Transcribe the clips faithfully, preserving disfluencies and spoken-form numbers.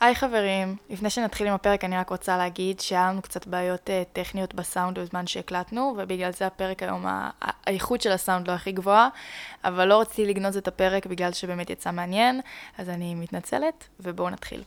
היי חברים, לפני שנתחיל עם הפרק אני רק רוצה להגיד שהיה לנו קצת בעיות טכניות בסאונד בזמן שהקלטנו, ובגלל זה הפרק היום, האיכות של הסאונד לא הכי גבוהה, אבל לא רציתי לגנוז את הפרק בגלל שבאמת יצא מעניין, אז אני מתנצלת, ובואו נתחיל.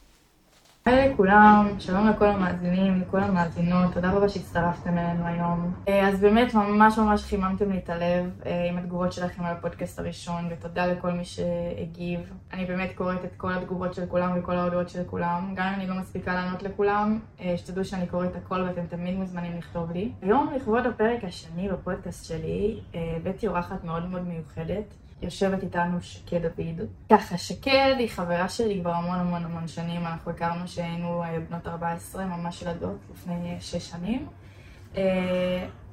היי לכולם, שלום לכל המאזינים, לכל המאזינות, תודה רבה שהצטרפתם אלינו היום. אז באמת ממש ממש חיממתם לי את הלב עם התגובות שלכם על הפודקאסט הראשון, ותודה לכל מי שהגיב. אני באמת קוראת את כל התגובות של כולם וכל ההודעות של כולם, גם אם אני לא מספיקה לענות לכולם, שתדעו שאני קוראת הכל ואתם תמיד מוזמנים לכתוב לי. היום לכבוד הפרק השני בפודקאסט שלי, בית יורחת מאוד מאוד מיוחדת. יושבת איתנו שקד דויד. ככה, שקד היא חברה שלי כבר המון המון המון שנים, אנחנו הכרנו שהיינו בנות ארבע עשרה, ממש ילדות, לפני שש שנים.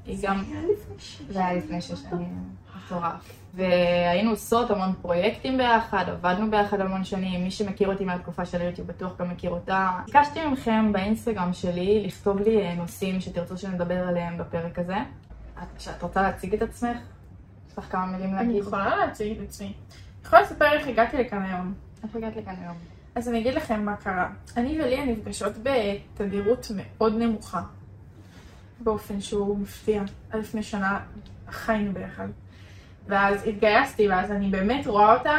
היא גם... זה היה לפני שש שנים, מטורף. והיינו עושות המון פרויקטים ביחד, עבדנו ביחד המון שנים, מי שמכיר אותי מהתקופה של היוטיוב בטוח גם מכיר אותה. ביקשתי מכם באינסטגרם שלי לכתוב לי נושאים שתרצו שנדבר עליהם בפרק הזה. את רוצה להציג את עצמך? יש לך כמה מילים להגיד? אני יכולה להציג את עצמי. יכולה לספר איך הגעתי לכאן היום. איך הגעת לכאן היום? אז אני אגיד לכם מה קרה. אני וליה נפגשות בתדירות מאוד נמוכה, באופן שהוא מפתיע. לפני שנה חיינו ביחד. ואז התגייסתי, ואז אני באמת רואה אותה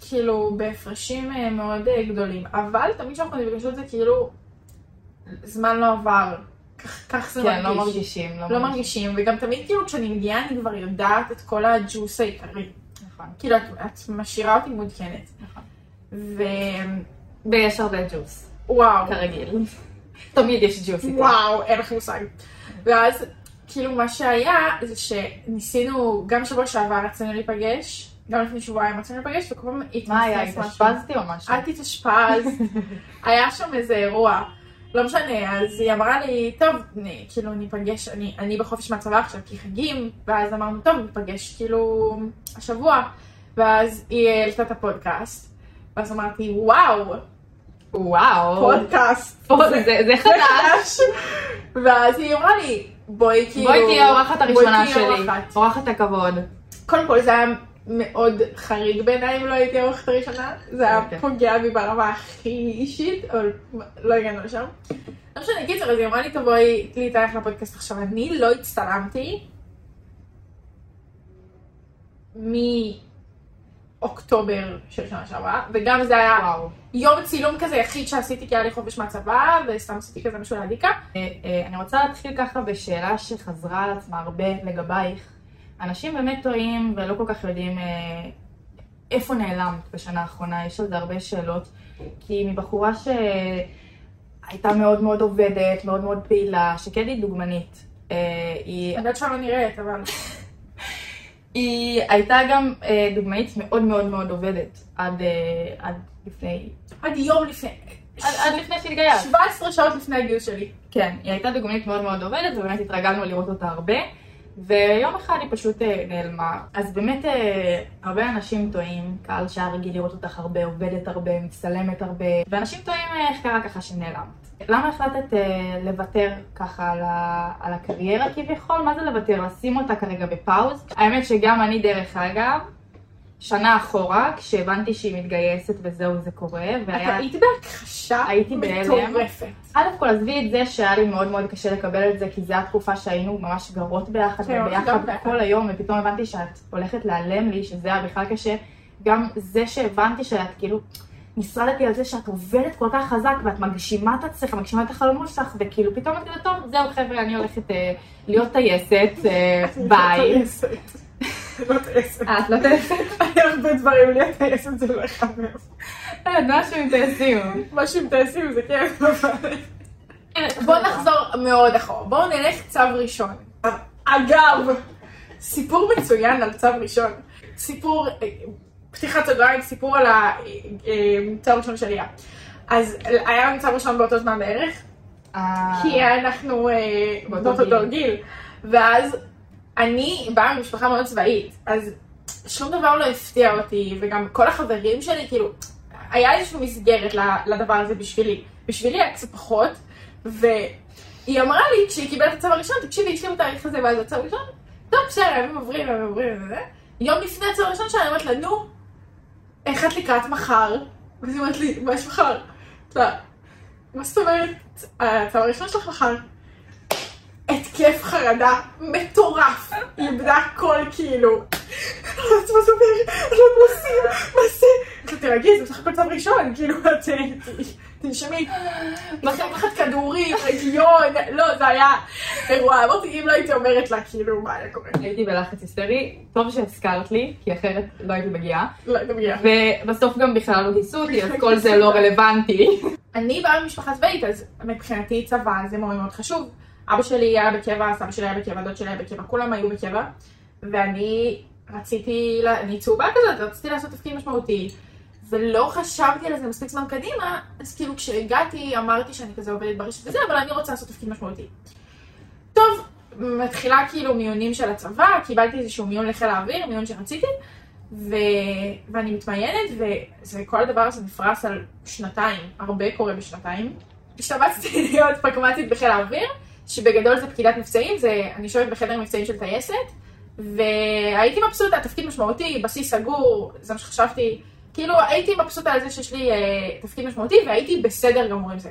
כאילו בהפרשים מאוד גדולים. אבל תמיד שאנחנו נפגשות זה כאילו זמן לא עבר. כך זה מרגיש. כן, לא מרגישים. לא מרגישים, וגם תמיד כאילו כשאני מגיעה אני כבר יודעת את כל הג'וס העיקרי. נכון. כאילו את משאירה אותי מודכנת. נכון. ו... ויש הרבה ג'וס. וואו. כרגיל. תמיד יש ג'וס איתה. וואו, אין לך מושג. ואז כאילו מה שהיה זה שניסינו, גם שבוע שעבר רצינו להיפגש, גם לפני שבועיים רצינו להיפגש, וכל פעם התמספס משהו. מה היה? התאשפזתי או משהו? את התאשפזת. היה שם איזה אירוע. לא משנה, אז היא אמרה לי, טוב, נה, כאילו ניפגש, אני, אני בחופש מהצבא עכשיו כי חגים, ואז אמרנו, טוב, ניפגש כאילו השבוע, ואז היא העלתה את הפודקאסט, ואז אמרתי, וואו, וואו, פודקאסט, פודקאסט, זה, זה חדש, ואז היא אמרה לי, בואי כאילו, בואי תהיה האורחת הראשונה שלי, אורחת הכבוד. קודם כל זה היה מאוד חריג בעיניי אם לא הייתי אורחת הראשונה, זה היה פוגע בי ברמה הכי אישית, אבל לא הגענו לשם. לא משנה, קיצר, אז היא אמרה לי, תבואי להתארח לפודקאסט עכשיו. אני לא הצטלמתי מאוקטובר של שנה שעברה, וגם זה היה יום צילום כזה יחיד שעשיתי כי היה לי חופש מהצבא, וסתם עשיתי כזה משהו להדיקה. אני רוצה להתחיל ככה בשאלה שחזרה על עצמה הרבה לגבייך. אנשים באמת טועים ולא כל כך יודעים איפה נעלמת בשנה האחרונה, יש על זה הרבה שאלות, כי מבחורה שהייתה מאוד מאוד עובדת, מאוד מאוד פעילה, שקד היא דוגמנית. היא... עד שלא נראית, אבל... היא הייתה גם דוגמנית מאוד מאוד מאוד עובדת, עד, עד לפני... עד יום לפני... עד, עד לפני שהתגייס. שבע עשרה שעות לפני הגיוס שלי. כן, היא הייתה דוגמנית מאוד מאוד עובדת, ובאמת התרגלנו לראות אותה הרבה. ויום אחד היא פשוט נעלמה. אז באמת הרבה אנשים טועים, קהל שהיה רגיל לראות אותך הרבה, עובדת הרבה, מצטלמת הרבה, ואנשים טועים איך קרה ככה שנעלמת. למה החלטת לוותר ככה על הקריירה כביכול? מה זה לוותר? לשים אותה כרגע בפאוז? האמת שגם אני דרך אגב, שנה אחורה, כשהבנתי שהיא מתגייסת וזהו זה קורה, והיה... אתה היית בהכחשה מטורפת. עד כל עזבי את זה שהיה לי מאוד מאוד קשה לקבל את זה, כי זו התקופה שהיינו ממש גרות ביחד וביחד כל היום, ופתאום הבנתי שאת הולכת להיעלם לי, שזה היה בכלל קשה. גם זה שהבנתי שאת כאילו נשרדתי על זה שאת עובדת כל כך חזק, ואת מגשימה את עצמך, מגשימה את החלומות שלך, וכאילו פתאום את כזה טוב, זהו חבר'ה, אני הולכת להיות טייסת, ביי. לא טייסת. את לא טייסת? היה הרבה דברים, לי טייסת זה לא אחד מהם. אין, משהו עם טייסים. משהו עם טייסים זה כן, אבל... בואו נחזור מאוד אחורה, בואו נלך צו ראשון. אגב, סיפור מצוין על צו ראשון. סיפור, פתיחת סוגריים, סיפור על הצו ראשון שלי. אז היה לנו צו ראשון באותו זמן בערך, כי אנחנו באותו גיל, ואז... אני באה ממשפחה מאוד צבאית, אז שום דבר לא הפתיע אותי, וגם כל החברים שלי, כאילו, היה איזושהי מסגרת לדבר הזה בשבילי. בשבילי היה קצת פחות, והיא אמרה לי, כשהיא קיבלת את הצו הראשון, תקשיבי, יש לי בתאריך הזה, ואז הצו הראשון, טוב, בסדר, הם עוברים, הם עוברים, וזה. יום לפני הצו הראשון שלה, אני אומרת לה, נו, איך את לקראת מחר? ואז היא אומרת לי, מה יש מחר? לא, מה זאת אומרת? הצער הראשון שלך לחל. התקף חרדה מטורף, איבדה כל כאילו. אני לא יודעת מה זה אומר, אני לא מוסים, מה זה? אתה תרגיז, זה בסך הכל צער ראשון, כאילו, תנשמי. מחת כדורים, רגיון, לא, זה היה אירוע. אמרתי, אם לא הייתי אומרת לה, כאילו, מה היה קורה? הייתי בלחץ היסטרי, טוב שהזכרת לי, כי אחרת לא הייתי מגיעה. לא הייתי מגיעה. ובסוף גם בכלל לא גיסו אותי, אז כל זה לא רלוונטי. אני באה ממשפחה צבאית, אז מבחינתי צבא זה מאוד מאוד חשוב. אבא שלי היה בקבע, סבא שלי היה בקבע, דוד שלי היה בקבע, כולם היו בקבע, ואני רציתי, אני צהובה כזאת, רציתי לעשות תפקיד משמעותי, ולא חשבתי על זה מספיק זמן קדימה, אז כאילו כשהגעתי אמרתי שאני כזה עובדת ברשת וזה, אבל אני רוצה לעשות תפקיד משמעותי. טוב, מתחילה כאילו מיונים של הצבא, קיבלתי איזשהו מיון לחיל האוויר, מיון שרציתי, ו... ואני מתמיינת, וכל הדבר הזה נפרס על שנתיים, הרבה קורה בשנתיים. השתבצתי להיות פקמטית בחיל האוויר, שבגדול זה פקידת מבצעים, זה אני שואבת בחדר מבצעים של טייסת, והייתי מבסוטה, תפקיד משמעותי, בסיס סגור, זה מה שחשבתי, כאילו הייתי מבסוטה על זה שיש לי אה, תפקיד משמעותי, והייתי בסדר גמור עם זה.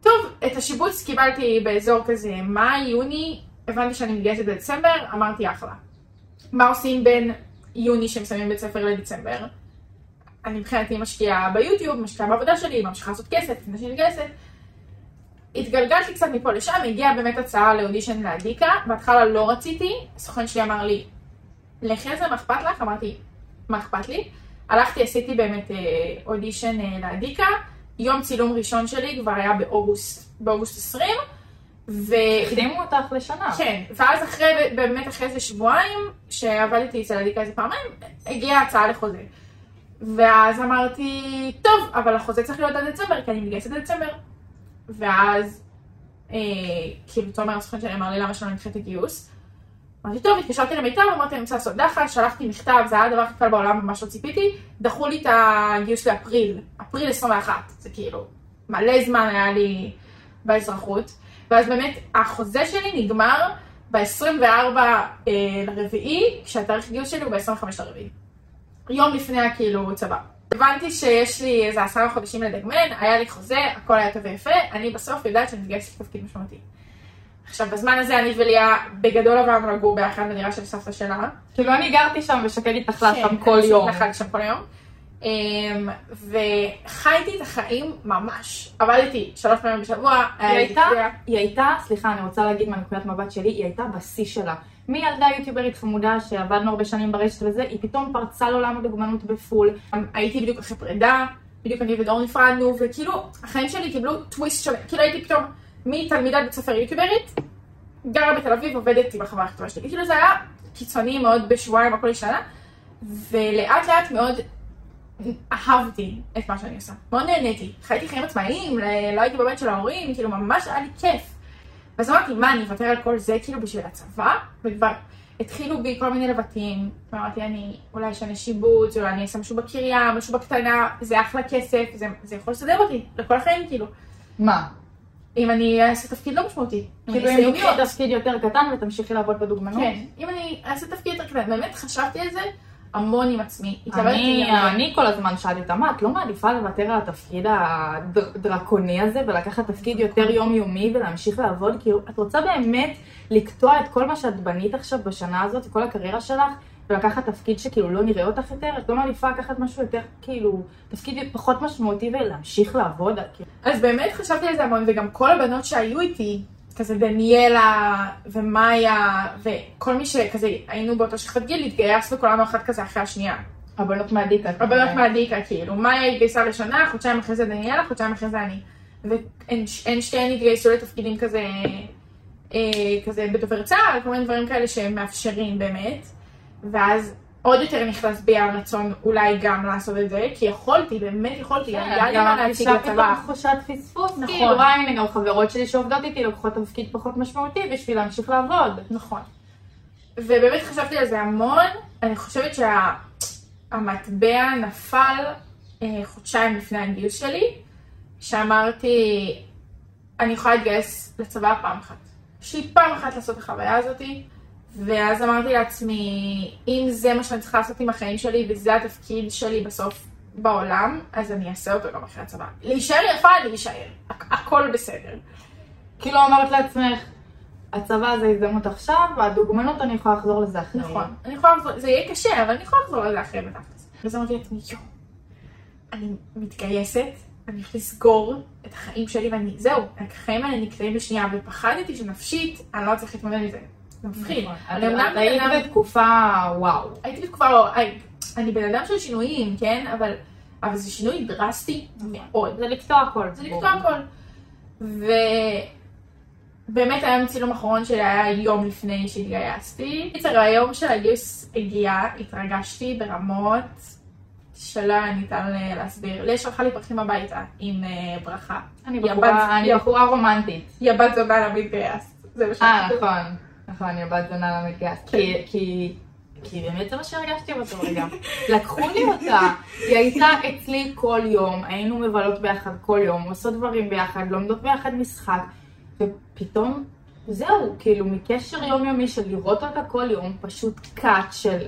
טוב, את השיבוץ קיבלתי באזור כזה מאי, יוני, הבנתי שאני מתגייסת בדצמבר, אמרתי אחלה. מה עושים בין יוני שמסיימים בית ספר לדצמבר? אני מבחינתי משקיעה ביוטיוב, משקיעה בעבודה שלי, ממשיכה לעשות כסף, לפני שנתגייסת. התגלגלתי קצת מפה לשם, הגיעה באמת הצעה לאודישן להדיקה, בהתחלה לא רציתי, הסוכן שלי אמר לי, לכי זה, מה אכפת לך? אמרתי, מה אכפת לי? הלכתי, עשיתי באמת אודישן להדיקה, יום צילום ראשון שלי כבר היה באוגוסט, באוגוסט עשרים, ו... הקדימו אותך לשנה. כן, ואז אחרי, באמת אחרי איזה שבועיים, שעבדתי אצל להדיקה איזה פעמיים, הגיעה הצעה לחוזה. ואז אמרתי, טוב, אבל החוזה צריך להיות עד דצמבר, כי אני מגייסת דצמבר. ואז, אה, כאילו, תומר הסוכן שלי אמר לי למה שלא נדחה את הגיוס. אמרתי, טוב, התקשרתי למיטב, אמרתי, אני רוצה לעשות דח"ל, שלחתי מכתב, זה היה הדבר הכי קל בעולם, ממש לא ציפיתי, דחו לי את הגיוס לאפריל, אפריל עשרים ואחת, זה כאילו, מלא זמן היה לי באזרחות, ואז באמת, החוזה שלי נגמר ב-עשרים וארבעה לרביעי, כשהתאריך גיוס שלי הוא ב-עשרים וחמישה לרביעי. יום לפני, כאילו, צבא. הבנתי שיש לי איזה עשרה חודשים לדגמן, היה לי חוזה, הכל היה טוב ויפה, אני בסוף יודעת שאני מתגייסת לתפקיד משמעותי. עכשיו, בזמן הזה אני וליה בגדול עברנו לגור ביחד בדירה של סבתא שלה. כאילו אני גרתי שם ושקד התנחלה שם כל יום. התנחלתי שם כל יום. וחייתי את החיים ממש, עבדתי שלוש פעמים בשבוע. היא הייתה, סליחה, אני רוצה להגיד מהנקודת מבט שלי, היא הייתה בשיא שלה. מי ילדה יוטיוברית חמודה שעבדנו הרבה שנים ברשת וזה, היא פתאום פרצה לעולם הדוגמנות בפול. הייתי בדיוק אחרי פרידה, בדיוק אני ודור נפרדנו, וכאילו החיים שלי קיבלו טוויסט שווה. כאילו הייתי פתאום מתלמידת בית ספר יוטיוברית, גרה בתל אביב, עובדתי בחברה הכתובה שלי. כאילו זה היה קיצוני מאוד בשבועיים הכל השנה, ולאט לאט מאוד אהבתי את מה שאני עושה. מאוד נהניתי, חייתי חיים עצמאיים, לא הייתי בבית של ההורים, כאילו ממש היה לי כיף. אז אמרתי, מה, אני אוותר על כל זה כאילו בשביל הצבא? וכבר התחילו בי כל מיני לבטים, אמרתי, אני אולי אשנה שיבוץ, אולי אני אעשה משהו בקריה, משהו בקטנה, זה אחלה כסף, זה, זה יכול לסדר אותי, לכל החיים כאילו. מה? אם אני אעשה תפקיד לא משמעותי. כאילו אם אני אעשה תפקיד יותר קטן ותמשיכי לעבוד בדוגמנות? כן, אם אני אעשה תפקיד יותר קטן, באמת חשבתי על זה המון עם עצמי. אני, אני כל הזמן שאלת, מה, את לא מעדיפה לוותר על התפקיד הדרקוני הזה ולקחת תפקיד יותר יומיומי ולהמשיך לעבוד? כאילו, את רוצה באמת לקטוע את כל מה שאת בנית עכשיו בשנה הזאת, כל הקריירה שלך, ולקחת תפקיד שכאילו לא נראה אותך יותר? את לא מעדיפה לקחת משהו יותר, כאילו, תפקיד פחות משמעותי ולהמשיך לעבוד? אז באמת חשבתי על זה המון, וגם כל הבנות שהיו איתי, כזה דניאלה ומאיה וכל מי שכזה היינו באותו שכבת גיל, התגייסנו כולנו אחת כזה אחרי השנייה. הבנות מהדיקה. הבנות מהדיקה, כאילו. מאיה התגייסה ראשונה, חודשיים אחרי זה דניאלה, חודשיים אחרי זה אני. והן שתיהן התגייסו לתפקידים כזה, כזה בדובר צה"ל, כל מיני דברים כאלה שמאפשרים באמת. ואז עוד יותר נכנס בי הרצון אולי גם לעשות את זה, כי יכולתי, באמת יכולתי, היה לי מה להציג לצבא. תחושת פספוס, כי אולי הנה גם חברות שלי שעובדות איתי לוקחות תפקיד פחות משמעותי בשביל להמשיך לעבוד. נכון. ובאמת חשבתי על זה המון, אני חושבת שהמטבע נפל חודשיים לפני הגיוס שלי, שאמרתי, אני יכולה להתגייס לצבא פעם אחת. יש לי פעם אחת לעשות את החוויה הזאת, ואז אמרתי לעצמי, אם זה מה שאני צריכה לעשות עם החיים שלי, וזה התפקיד שלי בסוף, בעולם, אז אני אעשה אותו גם אחרי הצבא. להישאר יפה, להישאר. הכל בסדר. כאילו אמרת לעצמך, הצבא זה הזדמנות עכשיו, והדוגמנות אני יכולה לחזור לזה אחרי. נכון. אני יכולה לחזור, זה יהיה קשה, אבל אני יכולה לחזור לזה אחרי בתכלס. ואז אמרתי לעצמי, יו, אני מתגייסת, אני הולכת לסגור את החיים שלי, ואני, זהו, החיים האלה נקטעים בשנייה, ופחדתי שנפשית, אני לא צריך להתמודד מזה. זה מפחיד. אני אמנם הייתי בתקופה, וואו. הייתי בתקופה, אני בן אדם של שינויים, כן? אבל, אבל זה שינוי דרסטי מאוד. זה לקטוע הכל. זה לקטוע הכל. ובאמת היה מצילום אחרון שלי היה יום לפני שהתגייסתי. בעצם היום שהגיוס הגיע, התרגשתי ברמות שלא ניתן להסביר. לי שלחה לי פרחים הביתה עם ברכה. אני בחורה רומנטית. היא הבת זונה למתגייס. זה מה שאני חושבת. אה, נכון. נכון, היא הבת זונה למתגייס. כי... כי באמת זה מה שהרגשתי אותו רגע. לקחו לי אותה, היא הייתה אצלי כל יום, היינו מבלות ביחד כל יום, עושות דברים ביחד, לומדות ביחד משחק, ופתאום זהו, כאילו מקשר יומיומי של לראות אותה כל יום, פשוט קאט של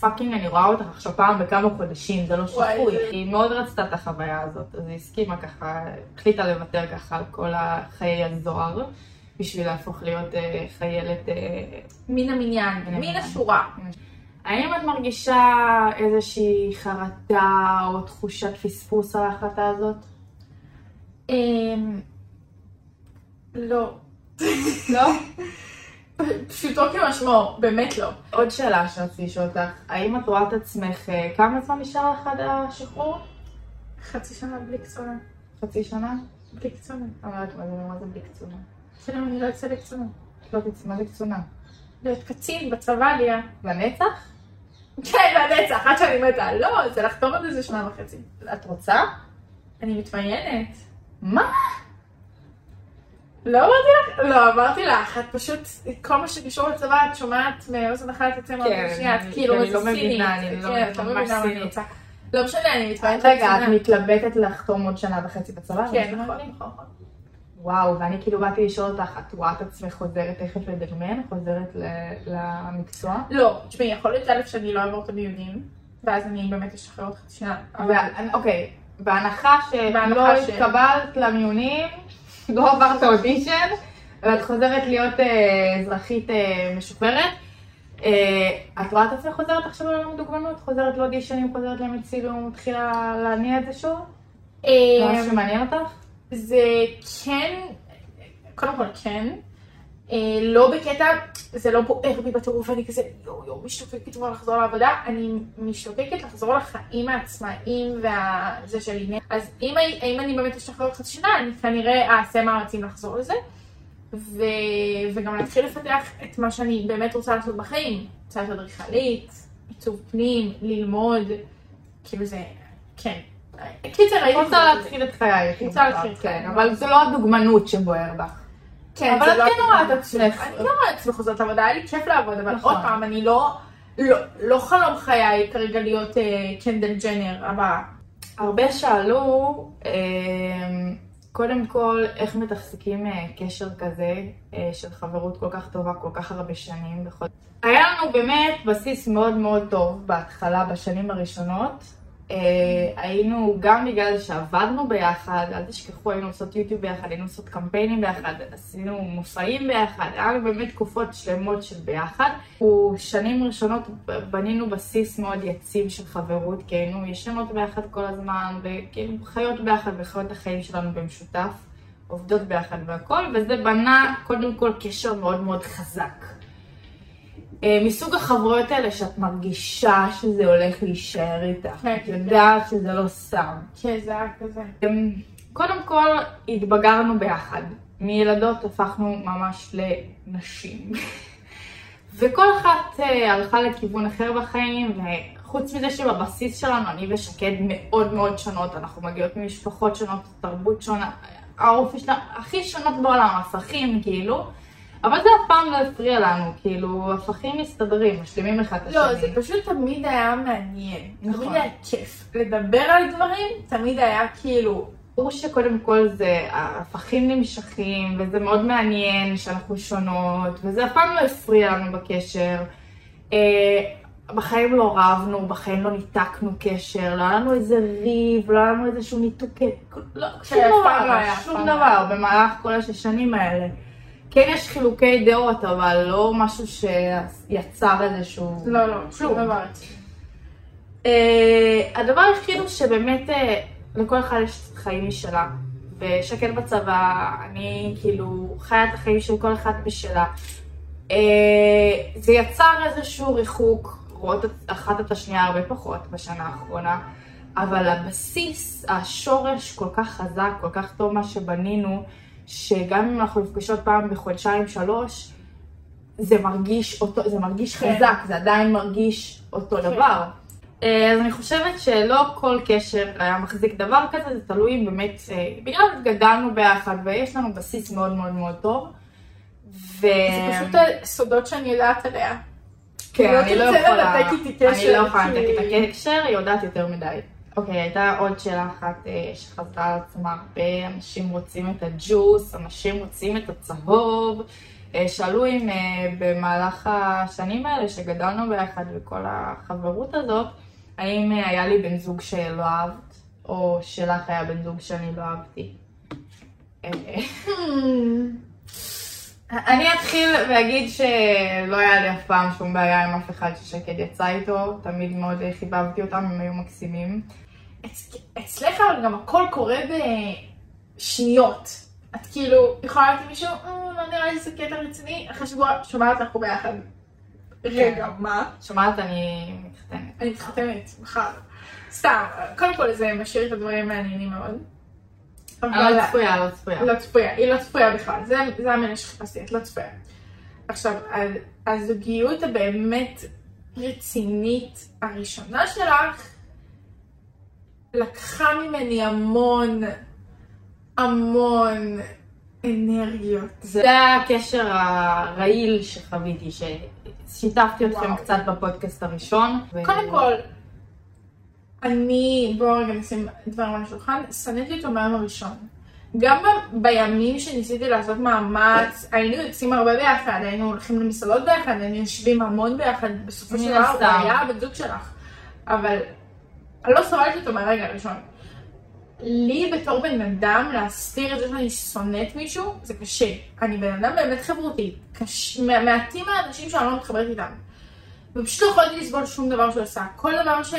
פאקינג אני רואה אותך עכשיו פעם בכמה חודשים, זה לא שפוי. היא מאוד רצתה את החוויה הזאת, אז היא הסכימה ככה, החליטה לוותר ככה על כל החיי הזוהר. בשביל להפוך להיות אה, חיילת אה, מן המניין, מן, מן השורה. האם את מרגישה איזושהי חרטה או תחושת פספוס על ההחלטה הזאת? אה, לא. לא? פשוטו כמשמעו, באמת לא. עוד שאלה שרציתי לשאול אותך, האם את רואה את עצמך כמה זמן נשאר אחד השחרור? חצי שנה בלי קצונה. חצי שנה? בלי קצונה. אבל את מבינה מה זה בלי קצונה? שלום, אני לא אצא לקצונה. לא תצמא לקצונה. להיות קצין בצבא, ליה. לנצח? כן, לנצח, עד שאני מתה. לא, זה לחתור על איזה שנה וחצי. את רוצה? אני מתמיינת. מה? לא אמרתי לך? לא, אמרתי לך. את פשוט, כל מה שקשור לצבא, את שומעת מאוזן אחת תצא מאוד בשנייה. כן, אני לא מבינה, אני לא מבינה מה אני רוצה. לא משנה, אני מתמיינת. רגע, את מתלבטת לחתום עוד שנה וחצי בצבא? כן, נכון, נכון. וואו, ואני כאילו באתי לשאול אותך, את רואה את עצמך חוזרת תכף לדרמן, חוזרת למקצוע? לא, תשמעי, יכול להיות א' שאני לא אעבור את המיונים, ואז אני באמת אשחרר אותך שנייה. אוקיי, בהנחה שלא התקבלת למיונים, לא עברת אודישן, ואת חוזרת להיות אזרחית משוחררת, את רואה את עצמך חוזרת עכשיו לדוגמנות, חוזרת לאודישנים, חוזרת למצילום, מתחילה להניע את זה שוב? זה מה שמעניין אותך? זה כן, קודם כל כן, לא בקטע, זה לא בוער בי בטירוף, אני כזה, יו יו, משתוקקת כבר לחזור לעבודה, אני משתוקקת לחזור לחיים העצמאיים וזה שלי. אז אם, אם אני באמת אשתחרר עוד חצי שנה, אני כנראה אעשה מאמצים לחזור לזה, ו, וגם להתחיל לפתח את מה שאני באמת רוצה לעשות בחיים, קצת אדריכלית, עיצוב פנים, ללמוד, כאילו זה, כן. קיצר, הייתי רוצה להתחיל את חייך. רוצה להתחיל את חייך. אבל זו לא הדוגמנות שבוער בך. כן, אבל את כן רואה את עצמך. אני לא רואה את עצמך חוזרת עבודה, היה לי כיף לעבוד, אבל עוד פעם, אני לא חלום חיי כרגע להיות קנדל ג'נר, אבל... הרבה שאלו, קודם כל, איך מתחזקים קשר כזה של חברות כל כך טובה, כל כך הרבה שנים. היה לנו באמת בסיס מאוד מאוד טוב בהתחלה, בשנים הראשונות. היינו גם בגלל שעבדנו ביחד, אל תשכחו, היינו עושות יוטיוב ביחד, היינו עושות קמפיינים ביחד, עשינו מופעים ביחד, היינו באמת תקופות שלמות של ביחד. ושנים ראשונות בנינו בסיס מאוד יציב של חברות, כי היינו ישנות ביחד כל הזמן, וכאילו חיות ביחד וחיות את החיים שלנו במשותף, עובדות ביחד והכל, וזה בנה קודם כל קשר מאוד מאוד חזק. מסוג החברות האלה שאת מרגישה שזה הולך להישאר איתך, את יודעת שזה לא סתם. כן, זה היה כזה. קודם כל התבגרנו ביחד, מילדות הפכנו ממש לנשים. וכל אחת הלכה לכיוון אחר בחיים, וחוץ מזה שבבסיס שלנו, אני ושקד מאוד מאוד שונות, אנחנו מגיעות ממשפחות שונות, תרבות שונה, האופי שלנו הכי שונות בעולם, הפכים כאילו. אבל זה אף פעם לא הפריע לנו, כאילו, הפכים מסתדרים, משלימים אחד את השני. לא, זה פשוט תמיד היה מעניין, נכון. תמיד היה כיף. לדבר על דברים, תמיד היה כאילו... ברור שקודם כל זה, הפכים נמשכים, וזה מאוד מעניין שאנחנו שונות, וזה אף פעם לא הפריע לנו בקשר. בחיים לא רבנו, בחיים לא ניתקנו קשר, לא היה לנו איזה ריב, לא היה לנו איזשהו ניתוק, לא, שום דבר, שום דבר, במהלך כל השנים האלה. כן יש חילוקי דעות, אבל לא משהו שיצר איזשהו... לא, לא, שום דבר. הדבר הכי הוא שבאמת לכל אחד יש חיים משלה, ושקד בצבא, אני כאילו חיה את החיים של כל אחד בשלה. זה יצר איזשהו ריחוק, רואות אחת את השנייה הרבה פחות בשנה האחרונה, אבל הבסיס, השורש כל כך חזק, כל כך טוב מה שבנינו, שגם אם אנחנו נפגשות פעם בחודשיים שלוש, זה מרגיש אותו, זה מרגיש חזק, זה עדיין מרגיש אותו דבר. אז אני חושבת שלא כל קשר היה מחזיק דבר כזה, זה תלוי אם באמת, בגלל גדלנו ביחד ויש לנו בסיס מאוד מאוד מאוד טוב. ו... זה פשוט הסודות שאני יודעת עליה. כן, אני לא יכולה לתת את הקשר, היא יודעת יותר מדי. אוקיי, הייתה עוד שאלה אחת שחזרה על עצמה הרבה, אנשים רוצים את הג'וס, אנשים רוצים את הצהוב. שאלו אם במהלך השנים האלה שגדלנו ביחד וכל החברות הזאת, האם היה לי בן זוג שלא אהבת, או שלך היה בן זוג שאני לא אהבתי. אני אתחיל ואגיד שלא היה לי אף פעם שום בעיה עם אף אחד ששקד יצא איתו, תמיד מאוד חיבבתי אותם, הם היו מקסימים. אצלך אבל גם הכל קורה בשניות. את כאילו יכולה להגיד מישהו, לא נראה לי שזה קטע רציני, אחרי שבוע שומעת לך פה ביחד. רגע, מה? שומעת, אני מתחתנת. אני מתחתנת, מחר. סתם, קודם כל זה משאיר את הדברים מעניינים מאוד. אבל לא צפויה, לא צפויה. לא צפויה, היא לא צפויה בכלל, זה המילה שחיפשתי, את לא צפויה. עכשיו, הזוגיות הבאמת רצינית הראשונה שלך לקחה ממני המון, המון אנרגיות. זה הקשר הרעיל שחוויתי, ששיתפתי אתכם קצת בפודקאסט הראשון. קודם כל, אני, בואו רגע נשים דברים על השולחן, סניתי אותו מהיום הראשון. גם בימים שניסיתי לעשות מאמץ, היינו יוצאים הרבה ביחד, היינו הולכים למסעדות ביחד, היינו יושבים המון ביחד, בסופו של דבר הוא היה בן זוג שלך. אבל אני לא סבלתי אותו מהרגע הראשון. לי בתור בן אדם להסתיר את זה שאני שונאת מישהו, זה קשה. אני בן אדם באמת חברותי, מעטים האנשים שאני לא מתחברת איתם. ופשוט לא יכולתי לסבול שום דבר שהוא עשה, כל דבר ש...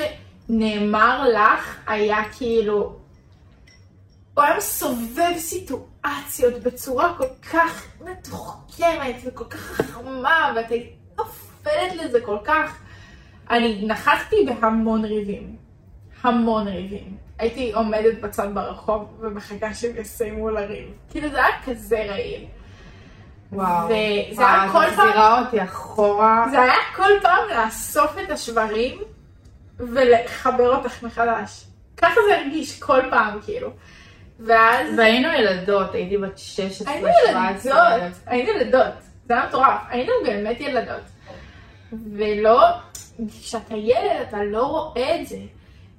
נאמר לך היה כאילו, הוא היה מסובב סיטואציות בצורה כל כך מתוחכמת וכל כך חכמה, ואתה נופלת לזה כל כך. אני נחקתי בהמון ריבים, המון ריבים. הייתי עומדת בצד ברחוב ומחכה שהם יסיימו לריב. כאילו זה היה כזה רעיל. וואו, וזה היה כל פעם... מזירה אותי אחורה. זה היה כל פעם לאסוף את השברים. ולחבר אותך מחדש. ככה זה הרגיש כל פעם, כאילו. ואז... והיינו ילדות, הייתי בת שש עשרה שבע עשרה. היינו ילדות, היינו ילדות. זה היה מטורף, היינו באמת ילדות. ולא, כשאתה ילד, אתה לא רואה את זה.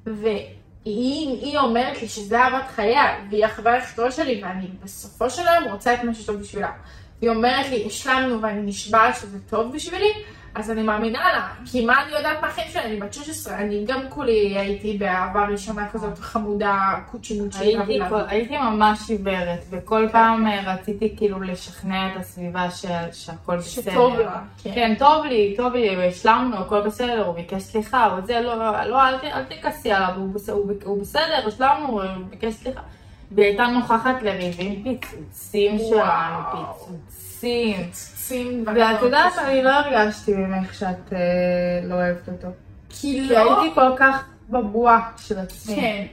והיא אומרת לי שזה אהבת חייה, והיא החברה הכתורה שלי, ואני בסופו שלהם רוצה את מה שטוב בשבילה. והיא אומרת לי, השלמנו ואני נשבעת שזה טוב בשבילי, אז אני מאמינה לה, כי מה אני יודעת מהחיים שלי, אני בת שש עשרה, אני גם כולי הייתי באהבה ראשונה כזאת חמודה, קוצ'ינוצ'י. הייתי ממש עיוורת, וכל פעם רציתי כאילו לשכנע את הסביבה שהכל בסדר. שטוב לה. כן, טוב לי, טוב לי, השלמנו, הכל בסדר, הוא ביקש סליחה, הוא זה, לא, אל תכעסי עליו, הוא בסדר, השלמנו, הוא ביקש סליחה. והיא הייתה נוכחת לריבים פיצוצים שלנו, פיצוצים. ואת יודעת, אני לא הרגשתי ממך שאת לא אוהבת אותו. כי לא. הייתי כל כך בבועה של עצמי. כן.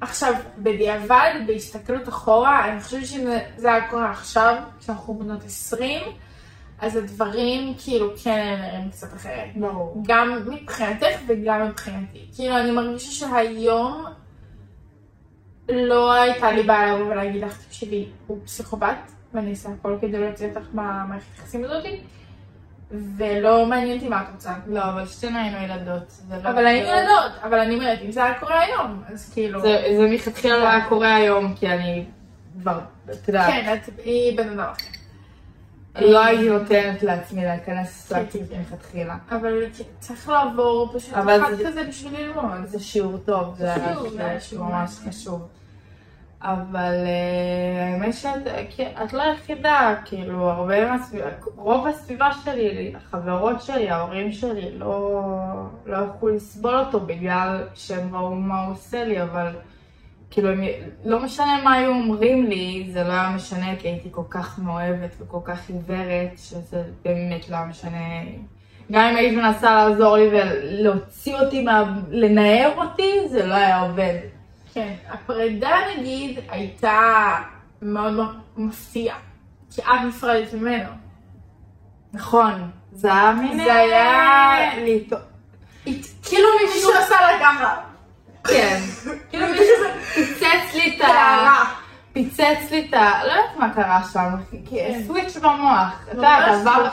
עכשיו, בדיעבד, בהסתכלות אחורה, אני חושבת שזה היה קורה עכשיו, כשאנחנו בנות עשרים, אז הדברים כאילו כן נראים קצת אחרת. ברור. גם מבחינתך וגם מבחינתי. כאילו, אני מרגישה שהיום... לא הייתה לי בעיה לבוא ולהגיד לך, תקשיבי, הוא פסיכופת, ואני אעשה הכל כדי להוציא אותך מהמערכת היחסים הזאת, ולא מעניין אותי מה את רוצה. לא, אבל שתינו היינו ילדות. אבל היינו ילדות, אבל אני אומרת, אם זה היה קורה היום, אז כאילו... זה מתחילה לא היה קורה היום, כי אני כבר, אתה יודע... כן, היא בן אדם אחר. לא הייתי נותנת לעצמי להיכנס סלקציות מלכתחילה. אבל צריך לעבור פשוט אחד כזה בשביל ללמוד. זה שיעור טוב, זה ממש חשוב. אבל האמת שאת לא היחידה, כאילו, רוב הסביבה שלי, החברות שלי, ההורים שלי, לא יכלו לסבול אותו בגלל שהם ראו מה הוא עושה לי, אבל כאילו, לא משנה מה היו אומרים לי, זה לא היה משנה, כי הייתי כל כך מאוהבת וכל כך עיוורת, שזה באמת לא היה משנה. גם אם הייתי מנסה לעזור לי ולהוציא אותי, לנער אותי, זה לא היה עובד. כן, הפרידה נגיד הייתה מאוד מפתיעה, כי את נפרדת ממנו. נכון, זה היה מין... זה היה... כאילו מישהו עשה לה גם רע. כן, כאילו מישהו פיצץ לי את ה... פיצץ לי את ה... לא יודעת מה קרה שם, כי סוויץ' במוח.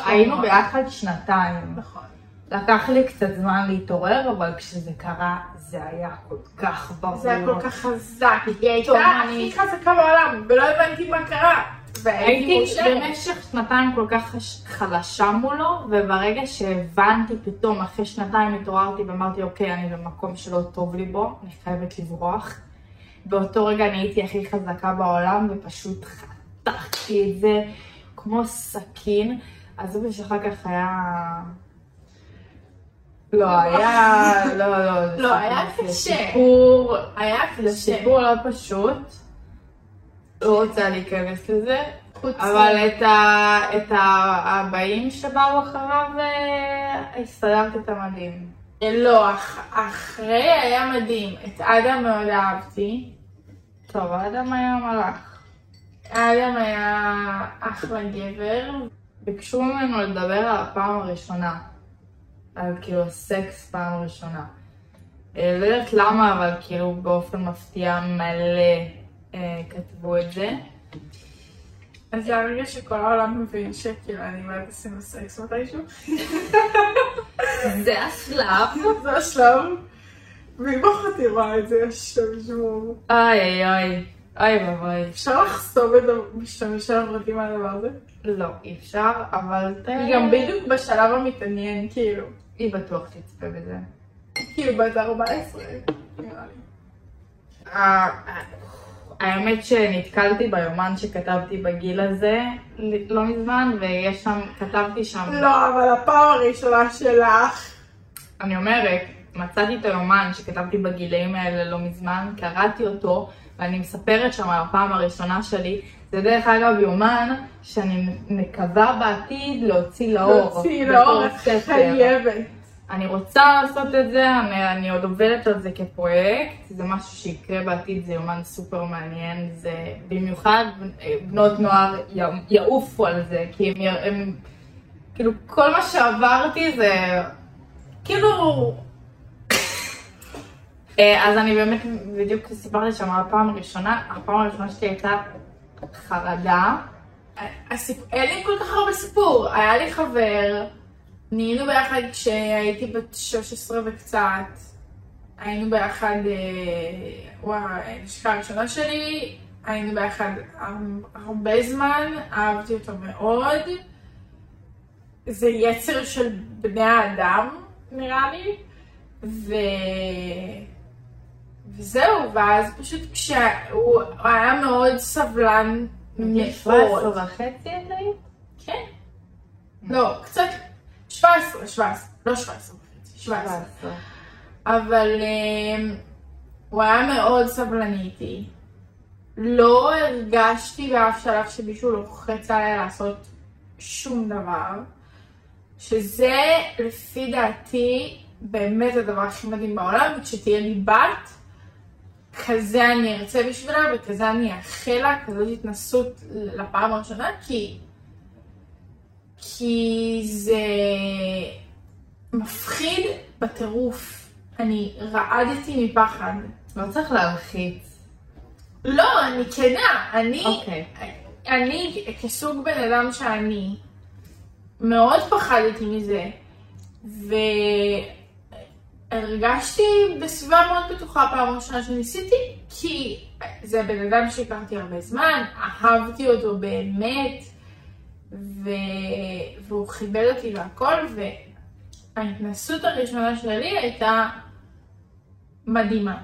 היינו ביחד שנתיים. נכון. לקח לי קצת זמן להתעורר, אבל כשזה קרה, זה היה כל כך ברור. זה היה כל כך חזק. היא הייתה הכי חזקה בעולם, ולא הבנתי מה קרה. והייתי במשך שנתיים כל כך חלשה מולו, וברגע שהבנתי פתאום, אחרי שנתיים התעוררתי ואמרתי, אוקיי, אני במקום שלא טוב לי בו, אני חייבת לברוח. באותו רגע אני הייתי הכי חזקה בעולם, ופשוט חתכתי את זה כמו סכין. אז זה בשאחר כך היה... לא, היה... לא, לא, לא, היה קשה. סיפור... היה קשה. סיפור לא פשוט. לא רוצה להיכנס לזה. אבל את הבאים שבאו אחריו, הסתדרת את המדהים. לא, אחרי היה מדהים. את אדם מאוד אהבתי. טוב, אדם היה מלאך. אדם היה אחלה גבר. ביקשו ממנו לדבר על הפעם הראשונה. על כאילו סקס פעם ראשונה. לא יודעת למה, אבל כאילו באופן מפתיע מלא כתבו את זה. אז זה הרגע שכל העולם מבין שכאילו אני מלא עשינו סקס מתישהו. זה השלב. זה השלב. ואם אחותי רואה את זה, יש שם שמור. אוי אוי, אוי בבוי. אפשר לחסום את המשתמש של הפרטים על הדבר הזה? לא, אי אפשר, אבל... היא גם בדיוק בשלב המתעניין, כאילו. היא בטוח תצפה בזה. כאילו, בת ארבע עשרה, נראה לי. האמת שנתקלתי ביומן שכתבתי בגיל הזה, לא מזמן, ויש שם, כתבתי שם... לא, אבל הפעם הראשונה שלך. אני אומרת, מצאתי את היומן שכתבתי בגילאים האלה לא מזמן, קראתי אותו, ואני מספרת שם על הפעם הראשונה שלי, זה דרך אגב יומן שאני מקווה בעתיד להוציא לאור. להוציא לאור, חייבת. אני רוצה לעשות את זה, אני, אני עוד עובדת על זה כפרויקט, זה משהו שיקרה בעתיד, זה יומן סופר מעניין, זה במיוחד בנות נוער יעופו על זה, כי הם, הם כאילו כל מה שעברתי זה כאילו... אז אני באמת בדיוק סיפרתי שם על הפעם הראשונה, הפעם הראשונה שלי הייתה חרדה. אין לי כל כך הרבה סיפור, היה לי חבר, נהיינו ביחד כשהייתי בת שש עשרה וקצת, היינו ביחד, וואו, הנשיקה הראשונה שלי, היינו ביחד הרבה זמן, אהבתי אותו מאוד, זה יצר של בני האדם נראה לי, ו... וזהו, ואז פשוט כשהוא היה מאוד סבלן מאוד. שבע עשרה וחצי עדיין? כן. לא, קצת, שבע עשרה, שבע עשרה, לא שבע עשרה וחצי, שבע עשרה. אבל הוא היה מאוד סבלן איתי. לא הרגשתי באף שלב שמישהו לוחץ עליי לעשות שום דבר, שזה לפי דעתי באמת הדבר הכי מדהים בעולם, וכשתהיה לי בת, כזה אני ארצה בשבילה וכזה אני אאחל לה, כזאת התנסות לפעם הראשונה, כי... כי זה מפחיד בטירוף. אני רעדתי מפחד. לא צריך להלחיץ. לא, אני כנה. אני, okay. אני כסוג בן אדם שאני מאוד פחדתי מזה, ו... הרגשתי בסביבה מאוד בטוחה פעם ראשונה שניסיתי, כי זה בן אדם שהכרתי הרבה זמן, אהבתי אותו באמת, ו... והוא חיבר אותי להכל, וההתנסות הראשונה שלי הייתה מדהימה,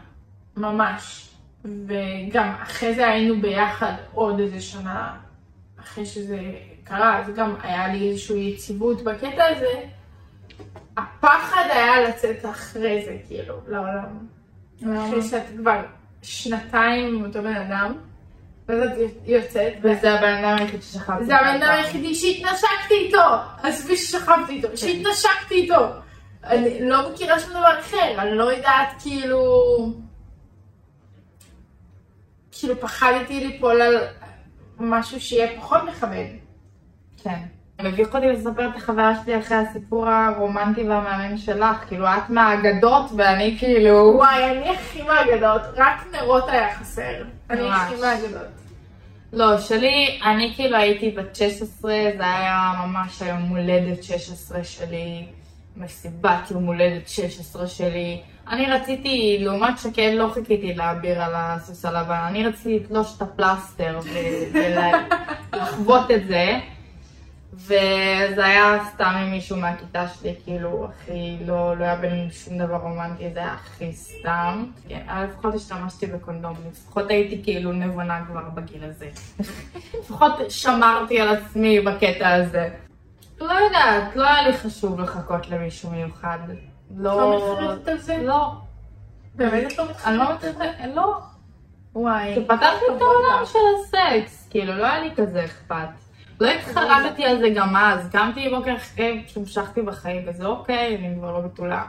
ממש. וגם אחרי זה היינו ביחד עוד איזה שנה אחרי שזה קרה, אז גם היה לי איזושהי יציבות בקטע הזה. הפחד היה לצאת אחרי זה, כאילו, לעולם. אחרי שאת כבר שנתיים עם אותו בן אדם, ואז את יוצאת. וזה הבן אדם היחיד ששכבתי. זה הבן אדם היחידי שהתנשקתי איתו! עזבי ששכבתי איתו, שהתנשקתי איתו! אני לא מכירה שום דבר אחר, אני לא יודעת, כאילו... כאילו פחדתי ליפול על משהו שיהיה פחות מכבד. כן. מביך אותי לספר את החברה שלי אחרי הסיפור הרומנטי והמאמן שלך, כאילו את מהאגדות ואני כאילו... וואי, אני הכי מהאגדות, רק נרות היה חסר. אני הכי מהאגדות. לא, שלי, אני כאילו הייתי בת שש עשרה, זה היה ממש היום מולדת שש עשרה שלי, מסיבה כאילו מולדת שש עשרה שלי. אני רציתי, לעומת שקד, לא חיכיתי להביר על הסוס הלבן, אני רציתי לתלוש את הפלסטר ולחוות את זה. וזה היה סתם עם מישהו מהכיתה שלי, כאילו, הכי, לא, לא היה בין שום דבר רומנטי, זה היה הכי סתם. כן, אבל לפחות השתמשתי בקונדום, לפחות הייתי כאילו נבונה כבר בגיל הזה. לפחות שמרתי על עצמי בקטע הזה. לא יודעת, לא היה לי חשוב לחכות למישהו מיוחד. לא... לא מתחרטת על זה? לא. באמת את לא מתחרטת? אני לא מתחרטת, לא. וואי. כי פתחתי את העולם של הסקס, כאילו, לא היה לי כזה אכפת. לא התחרדתי על זה גם אז, קמתי בוקר אחרי כשמשכתי בחיים, וזה אוקיי, אני כבר לא בתולה.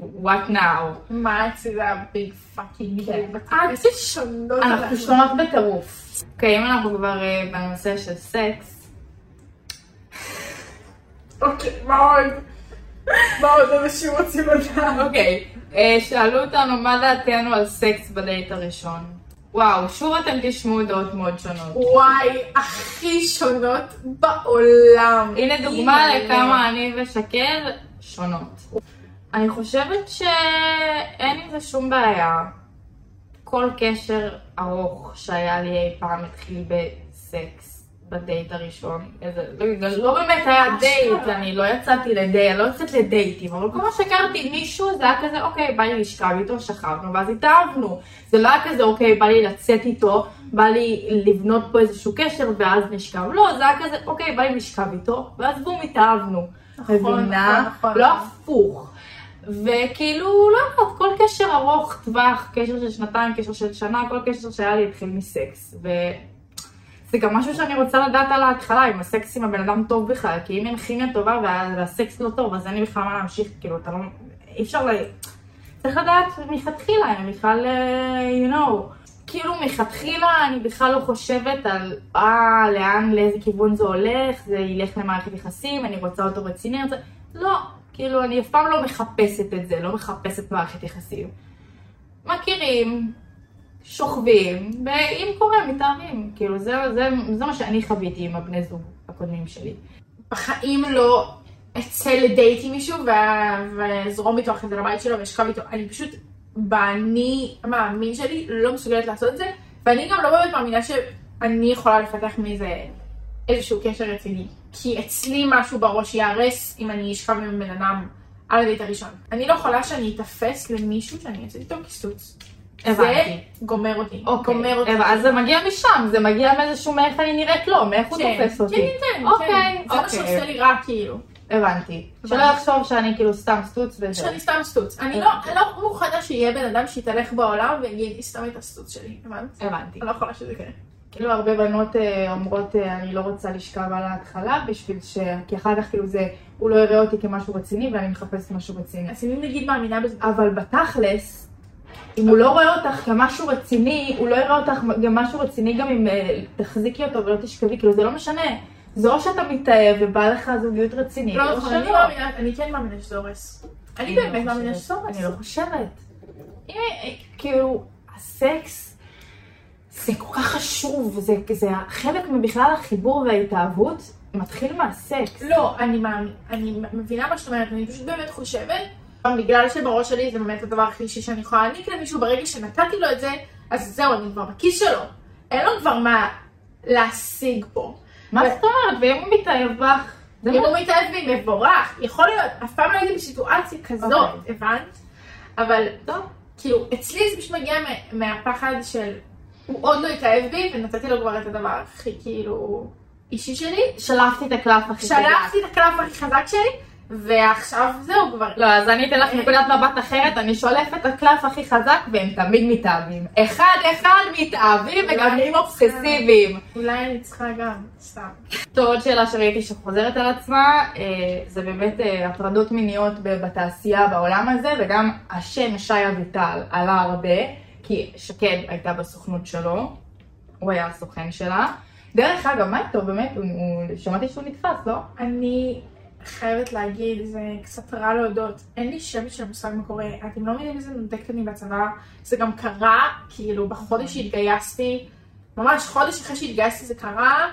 What now? מה אצלי הביג פאקינג גייב? אצלי שונות עליי. אנחנו שונות בטירוף. אוקיי, אם אנחנו כבר בנושא של סקס. אוקיי, מאוד. מאוד, אנשים רוצים לדעת. אוקיי, שאלו אותנו מה דעתנו על סקס בדייט הראשון. וואו, שוב אתם תשמעו דעות מאוד שונות. וואי, הכי שונות בעולם. הנה דוגמה לכמה אני ושקד שונות. אני חושבת שאין עם זה שום בעיה. כל קשר ארוך שהיה לי אי פעם התחיל בסקס, בדייט הראשון. לא באמת היה דייט, אני לא יצאתי לדייט, לא יצאת לדייטים, אבל כמו שכרתי מישהו, זה היה כזה, אוקיי, בא לי לשכב איתו, שכבנו, ואז התאהבנו. זה לא היה כזה, אוקיי, בא לי לצאת איתו, בא לי לבנות פה איזשהו קשר, ואז נשכב. לא, זה היה כזה, אוקיי, בא לי לשכב איתו, ואז בום, התאהבנו. מבינה, לא הפוך. וכאילו, לא, כל קשר ארוך טווח, קשר של שנתיים, קשר של שנה, כל קשר שהיה לי התחיל מסקס. זה גם משהו שאני רוצה לדעת על ההתחלה, אם הסקס עם הבן אדם טוב בכלל, כי אם אין כימיה טובה והסקס לא טוב, אז אין לי בכלל מה להמשיך, כאילו, אתה לא... אי אפשר ל... צריך לדעת מכתחילה, אני בכלל, you know, כאילו מכתחילה אני בכלל לא חושבת על אה, לאן, לאיזה כיוון זה הולך, זה ילך למערכת יחסים, אני רוצה אותו רציני, רוצה... לא, כאילו, אני אף פעם לא מחפשת את זה, לא מחפשת מערכת יחסים. מכירים. שוכבים, ואם קורה, מתארים. כאילו, זה, זה, זה מה שאני חוויתי עם הבני זוג הקודמים שלי. בחיים לא אצא לדייט עם מישהו וזרום איתו אחרי זה לבית שלו ואשכב איתו. אני פשוט, בעני המאמין שלי, לא מסוגלת לעשות את זה, ואני גם לא באמת מאמינה שאני יכולה לפתח מאיזה איזשהו קשר רציני. כי אצלי משהו בראש יערס אם אני אשכב עם בן אדם על הדייט הראשון. אני לא יכולה שאני אתפס למישהו שאני אצא איתו כיסוץ. זה גומר אותי. אז זה מגיע משם, זה מגיע מאיזשהו מאיך אני נראית לו, מאיך הוא תופס אותי. כן, כן, כן. זה מה שעושה לי רע, כאילו. הבנתי. שלא יחשוב שאני כאילו סתם סטוץ וזה. שאני סתם סטוץ. אני לא מוכנה שיהיה בן אדם שיתהלך בעולם ויגיד, סתם את הסטוץ שלי, הבנת? הבנתי. אני לא יכולה שזה קרה. כאילו הרבה בנות אומרות, אני לא רוצה לשכב על ההתחלה, בשביל ש... כי אחר כך כאילו זה, הוא לא יראה אותי כמשהו רציני ואני מחפשת משהו רציני. אז אם נגיד מאמינה בזה. אבל בתכלס אם הוא לא רואה אותך כמשהו רציני, הוא לא יראה אותך גם משהו רציני גם אם תחזיקי אותו ולא תשכבי, כאילו זה לא משנה. זה או שאתה מתאהב ובא לך זוגיות רצינית. לא, אני כן מאמינה שזה הורס. אני באמת מאמינה שזה הורס. אני לא חושבת. כאילו, הסקס זה כל כך חשוב, זה חלק מבכלל החיבור וההתאהבות מתחיל מהסקס. לא, אני מבינה מה שאתה אומרת, אני פשוט באמת חושבת. בגלל שבראש שלי זה באמת הדבר הכי אישי שאני יכולה להעניק למישהו, ברגע שנתתי לו את זה, אז זהו, אני כבר בכיס שלו. אין לו כבר מה להשיג פה. מה זאת אומרת? ואם הוא מתאהב בך, אם הוא מתאהב בי מבורך, יכול להיות, אף פעם לא הייתי בסיטואציה כזאת, הבנת? אבל לא, כאילו, אצלי זה פשוט מגיע מהפחד של, הוא עוד לא התאהב בי, ונתתי לו כבר את הדבר הכי כאילו אישי שלי. שלפתי את הקלף הכי חזק. שלפתי את הקלף הכי חזק שלי, ועכשיו זהו כבר. לא, אז אני אתן לך נקודת מבט אחרת, אני שולפת את הקלף הכי חזק, והם תמיד מתאהבים. אחד אחד מתאהבים, וגם הם אובססיביים. אולי אני צריכה גם, סתם. טוב, עוד שאלה שראיתי שחוזרת על עצמה, זה באמת הטרדות מיניות בתעשייה בעולם הזה, וגם השם שי אביטל עלה הרבה. כי שקד הייתה בסוכנות שלו, הוא היה הסוכן שלה. דרך אגב, מה איתו? באמת, שמעתי שהוא נתפס, לא? אני חייבת להגיד, זה קצת רע להודות, אין לי שמץ של מושג מה קורה, אתם לא מבינים איזה נודקת אני בצבא, זה גם קרה, כאילו בחודש שהתגייסתי, ממש חודש אחרי שהתגייסתי זה קרה,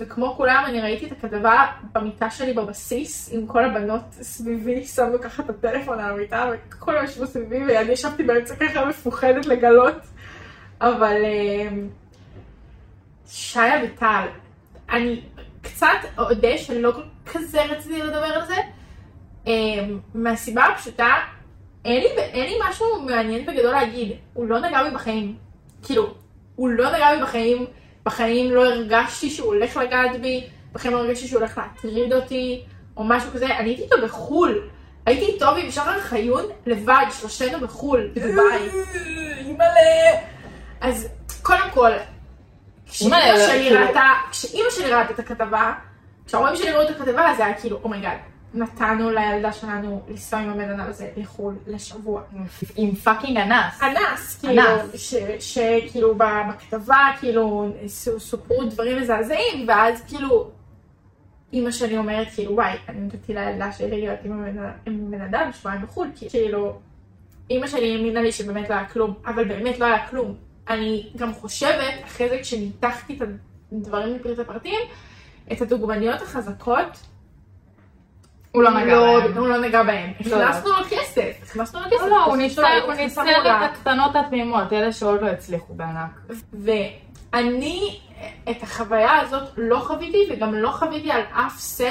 וכמו כולם אני ראיתי את הכתבה במיטה שלי בבסיס, עם כל הבנות סביבי, שמנו ככה את הטלפון על המיטה, וכל הם ישבו סביבי, ואני ישבתי באמצע ככה מפוחדת לגלות. אבל שי אביטל, אני קצת אודה שלא כזה רציתי לדבר על זה, מהסיבה הפשוטה, אין לי, אין לי משהו מעניין בגדול להגיד, הוא לא נגע בי בחיים, כאילו, הוא לא נגע בי בחיים, בחיים לא הרגשתי שהוא הולך לגעת בי, בחיים לא הרגשתי שהוא הולך להטריד אותי, או משהו כזה. אני הייתי איתו בחול. הייתי איתו עם שרר חיון לבד, שלושתנו בחול, בדובאי. אימאלה. אז קודם כל, כשאימא שלי ראתה, כשאימא שלי ראתה את הכתבה, כשההורים שלי ראו את הכתבה, זה היה כאילו, אומייגאד, נתנו לילדה שלנו לנסוע עם הבן אדם הזה לחול לשבוע. עם פאקינג אנס. אנס, כאילו, שכאילו בכתבה, כאילו, סופרו דברים מזעזעים, ואז כאילו, אמא שלי אומרת, כאילו, וואי, אני נתתי לילדה שלי להיות עם בן אדם שבועיים בחול, כאילו, אמא שלי האמינה לי שבאמת לא היה כלום, אבל באמת לא היה כלום. אני גם חושבת, אחרי זה כשניתחתי את הדברים מפרט הפרטים, את הדוגמניות החזקות, הוא לא נגע בהם. הכנסנו לו כסף, הכנסנו לו כסף. לא, הוא ניצל את הקטנות התמימות, אלה שעוד לא הצליחו בענק. ואני את החוויה הזאת לא חוויתי, וגם לא חוויתי על אף סט,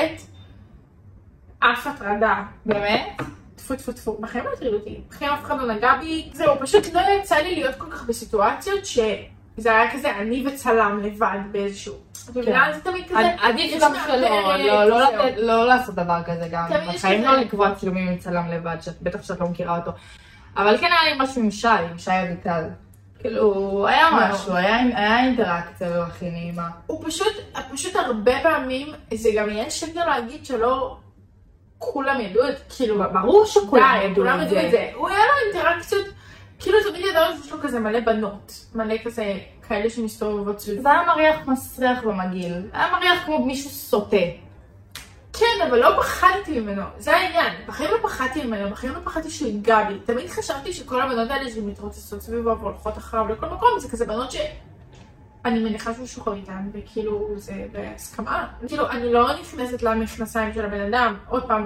אף הטרדה. באמת? טפו טפו טפו, בחיים לא הטריד אותי, בחיים אף אחד לא נגע בי. זהו, פשוט לא יצא לי להיות כל כך בסיטואציות ש... זה היה כזה, אני וצלם לבד באיזשהו... אתה מבינה, זה תמיד כזה... עדיף גם שלא, לא לעשות דבר כזה גם. בחיים לא לקבוע צילומים עם צלם לבד, בטח שאת לא מכירה אותו. אבל כן היה לי משהו עם שי, עם שי אביטל. כאילו, היה משהו, היה אינטראקציה לא הכי נעימה. הוא פשוט הרבה פעמים, זה גם יהיה שקר להגיד שלא... כולם ידעו את... כאילו, ברור שכולם ידעו את זה. הוא היה לו אינטראקציות... כאילו תמיד ידעו שיש לו כזה מלא בנות, מלא כזה כאלה שמסתובבות סביב. זה היה מריח מסריח ומגעיל, היה מריח כמו מישהו סוטה. כן, אבל לא פחדתי ממנו, זה העניין. בחיים לא פחדתי ממנו, בחיים לא פחדתי שהוא ייגע בי. תמיד חשבתי שכל הבנות האלה שמתרוצצות סביבו והולכות אחריו לכל מקום, זה כזה בנות שאני מניחה שהוא שוכב איתן, וכאילו זה בהסכמה. כאילו, אני לא נכנסת למכנסיים של הבן אדם, עוד פעם...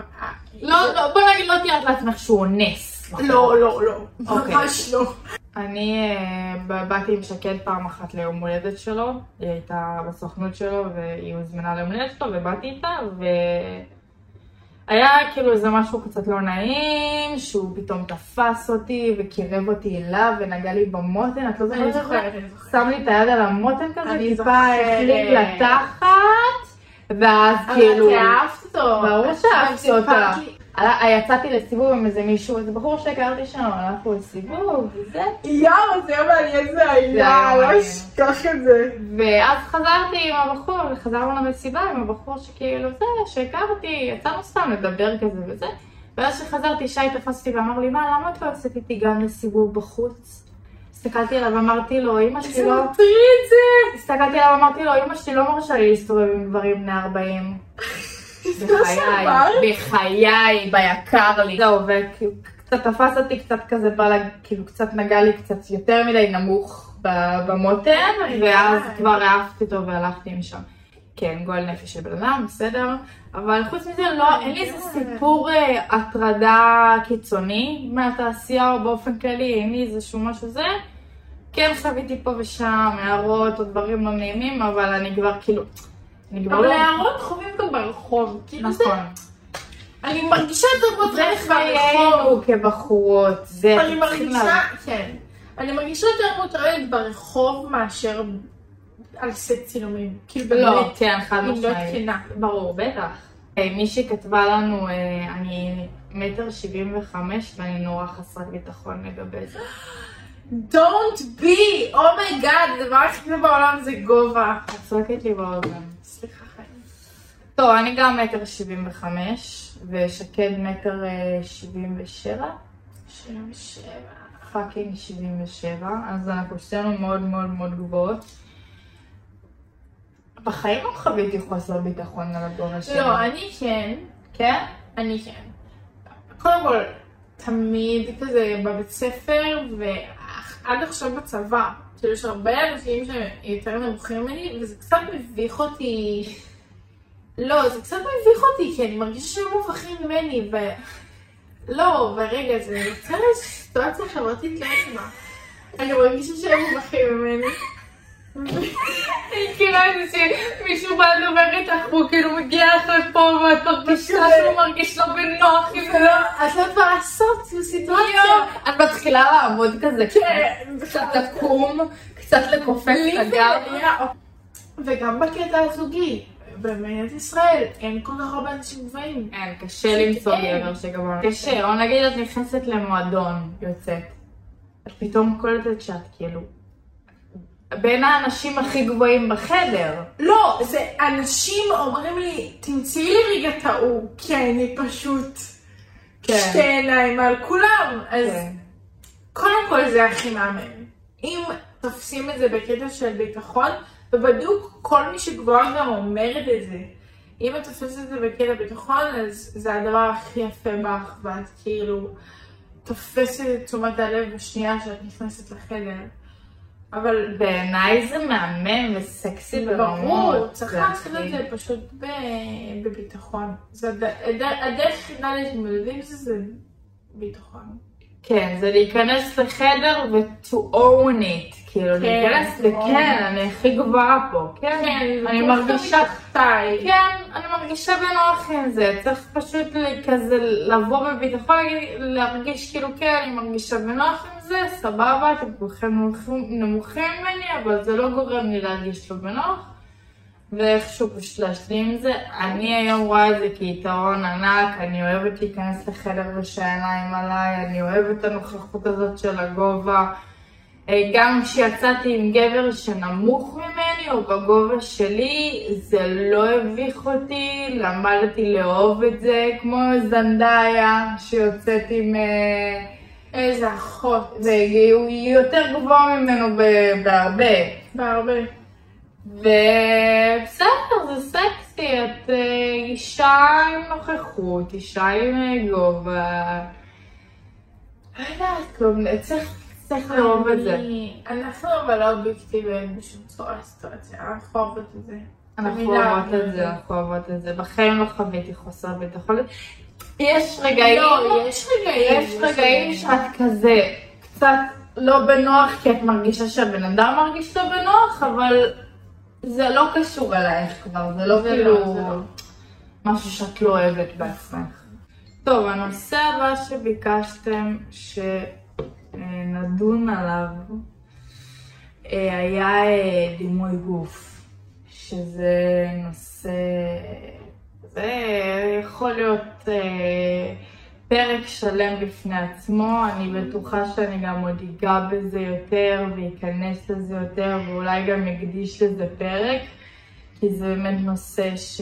לא, בוא נגיד, לא תיארת לעצמך שהוא נס. לא, לא, לא, ממש לא. אני באתי עם שקד פעם אחת ליום הולדת שלו, היא הייתה בסוכנות שלו והיא הוזמנה ליום הולדת שלו ובאתי איתה והיה כאילו איזה משהו קצת לא נעים, שהוא פתאום תפס אותי וקירב אותי אליו ונגע לי במותן, את לא זוכרת? אני זוכרת, אני זוכרת. שם לי את היד על המותן כזה, טיפה החליק לתחת ואז כאילו... אבל תאהבת אותו. ברור שאהבתי אותה. יצאתי לסיבוב עם איזה מישהו, איזה בחור שהכרתי שם, הלכו לסיבוב, וזה... יאו, זה מעניין, זה היה, לא אשכח את זה. ואז חזרתי עם הבחור, חזרנו למסיבה עם הבחור שכאילו זה, שהכרתי, יצאנו סתם לדבר כזה וזה. ואז שחזרתי, שי תפס אותי ואמר לי, מה, למה את לא עשית איתי גם לסיבוב בחוץ? הסתכלתי עליו ואמרתי לו, אמא שלי לא... זה מטריד זה! הסתכלתי עליו ואמרתי לו, אמא שלי לא מרשה לי להסתובב עם דברים בני ארבעים. בחיי, בחיי, ביקר לי. זהו, וקצת תפס אותי, קצת כזה בא לה, כאילו קצת נגע לי קצת יותר מדי נמוך במותן, ואז כבר רעפתי אותו והלכתי משם. כן, גועל נפש של בן אדם, בסדר. אבל חוץ מזה, לא, אין לי איזה סיפור הטרדה קיצוני מהתעשייה או באופן כללי, אין לי איזשהו משהו זה. כן, חוויתי פה ושם, הערות או דברים לא נעימים, אבל אני כבר כאילו... אבל הערות חווים גם ברחוב, כאילו זה... אני מרגישה את זה מוצרח ברחוב. זה כבחורות, זה... אני מרגישה, כן. אני מרגישה יותר מוטרדת ברחוב מאשר על סט צילומים. כאילו באמת... לא, כן, חד משמעית. ברור, בטח. מישהי כתבה לנו, אני מטר שבעים וחמש ואני נורא חסרת ביטחון לגבי זה. Don't be! אומייגאד, הדבר הכי טוב בעולם זה גובה. חסרקת לי באוזן. סליחה חיים. טוב, אני גם מטר שבעים וחמש, ושקד מטר שבעים ושבע. שבעים ושבע. פאקינג שבעים ושבע, אז אנחנו שתינו מאוד מאוד מאוד גבוהות. בחיים לא חוויתי חוסר ביטחון על הגובה שלי. לא, אני כן. כן? אני כן. קודם כל, תמיד כזה בבית ספר, ועד עכשיו בצבא. כאילו יש הרבה אנשים שיותר נמוכים ממני, וזה קצת מביך אותי. לא, זה קצת מביך אותי, כי אני מרגישה שהם מובכים ממני, ו... לא, ורגע, זה יוצא לסיטואציה חברתית לעצמה. אני מרגישה שהם מובכים ממני. כאילו איזה שמישהו בא לדבר איתך והוא כאילו מגיע לך פה ואת מרגישה שהוא מרגיש לא בנוח זה לא, את לא כבר לעשות סיטואציה את מתחילה לעמוד כזה קצת לקום, קצת לקופף סגר וגם בקטע הזוגי במדינת ישראל אין כל כך הרבה אנשים גבוהים אין, קשה למצוא גבר שגבוה קשה, או נגיד את נכנסת למועדון יוצאת את פתאום קולטת שאת כאילו בין האנשים הכי גבוהים בחדר. לא, זה אנשים אומרים לי, תמצאי לי רגע טעו, כי אני פשוט כן. שתי עיניים על כולם. אז כן. קודם כל זה הכי מאמן. אם תופסים את זה בקטע של ביטחון, ובדוק כל מי שגבוה גם אומרת את זה. אם את תופסת את זה בקטע ביטחון, אז זה הדבר הכי יפה בך, ואת כאילו תופסת את תשומת הלב בשנייה שאת נכנסת לחדר. אבל בעיניי זה מהמם וסקסי ברמות. ברור, צריך להתחיל את זה פשוט בביטחון. הדרך חידה להתמודדים זה ביטחון. כן, זה להיכנס לחדר ו-to own it. כאילו, להיכנס לכן, אני הכי גבוהה פה. כן, אני מרגישה... כן, אני מרגישה בנוח עם זה. צריך פשוט כזה לבוא בביטחון, להרגיש כאילו, כן, אני מרגישה בנוח עם זה, סבבה, אתם כולכם נמוכים ממני, אבל זה לא גורם לי להרגיש לא בנוח. ואיכשהו פשוט להשלים עם זה. אני היום רואה את זה כיתרון ענק, אני אוהבת להיכנס לחדר ושעיניים עליי, אני אוהבת את הנוכחות הזאת של הגובה. גם כשיצאתי עם גבר שנמוך ממני או בגובה שלי, זה לא הביך אותי, למדתי לאהוב את זה, כמו זנדאיה שיוצאת עם איזה אחות, והוא יותר גבוה ממנו בהרבה. בהרבה. ובסדר, זה סקסי, את אישה עם נוכחות, אישה עם גובה. לא יודעת, כלום, צריך... צריך לאהוב את זה. אנחנו אבל לא אובייקטיביים בשום צורה סיטואציה, אנחנו אוהבות את זה. אנחנו אוהבות את זה, אנחנו אוהבות את זה. בחיים לא חוויתי חוסר ביטחון. יש רגעים, יש רגעים, יש רגעים שאת כזה קצת לא בנוח, כי את מרגישה שהבן אדם מרגיש לא בנוח, אבל זה לא קשור אלייך כבר, זה לא כאילו משהו שאת לא אוהבת בעצמך. טוב, הנושא הבא שביקשתם ש... נדון עליו היה דימוי גוף, שזה נושא, זה יכול להיות פרק שלם בפני עצמו, אני בטוחה שאני גם עוד אגע בזה יותר ואיכנס לזה יותר ואולי גם אקדיש לזה פרק, כי זה באמת נושא ש...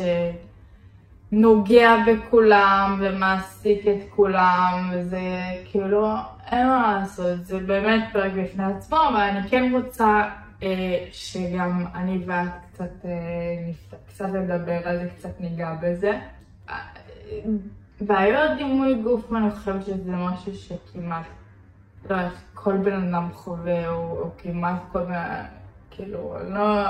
נוגע בכולם ומעסיק את כולם וזה כאילו אין מה לעשות, זה באמת פרק בפני עצמו, אבל אני כן רוצה אה, שגם אני ואת קצת, אה, קצת לדבר על זה, קצת ניגע בזה. בעיות דימוי גוף אני חושבת שזה משהו שכמעט לא, כל בן אדם חווה או, או כמעט כל בן אדם, כאילו לא...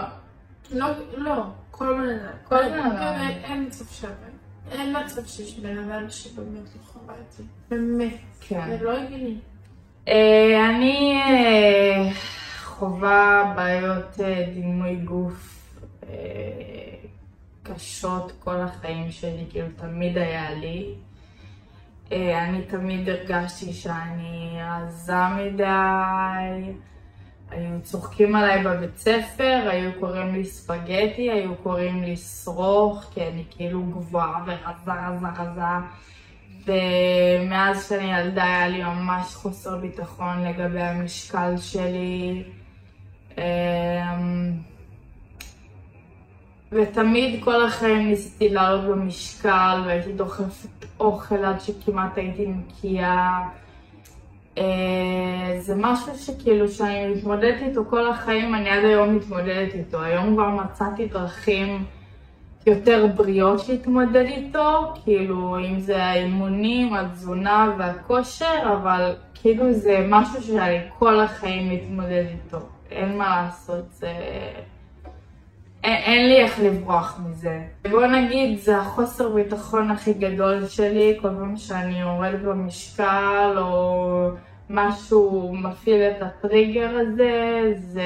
לא, לא, כל בן אדם, כל בן אדם, אין מצב שווה, אין מצב שיש בן אדם שבאמת לא חווה את זה, באמת, זה לא הגיוני. אני חווה בעיות דימוי גוף קשות כל החיים שלי, כאילו תמיד היה לי. אני תמיד הרגשתי שאני רזה מדי, היו צוחקים עליי בבית ספר, היו קוראים לי ספגטי, היו קוראים לי שרוך, כי אני כאילו גבוהה ורזה רזה רזה. ומאז שאני ילדה היה לי ממש חוסר ביטחון לגבי המשקל שלי. ותמיד כל החיים ניסיתי לעלות במשקל, והייתי דוחפת אוכל עד שכמעט הייתי נקייה. זה משהו שכאילו שאני מתמודדת איתו כל החיים, אני עד היום מתמודדת איתו. היום כבר מצאתי דרכים יותר בריאות להתמודד איתו, כאילו אם זה האימונים, התזונה והכושר, אבל כאילו זה משהו שאני כל החיים מתמודד איתו. אין מה לעשות, זה... אין, אין לי איך לברוח מזה. בוא נגיד, זה החוסר ביטחון הכי גדול שלי, כל פעם שאני יורד במשקל או משהו מפעיל את הטריגר הזה, זה...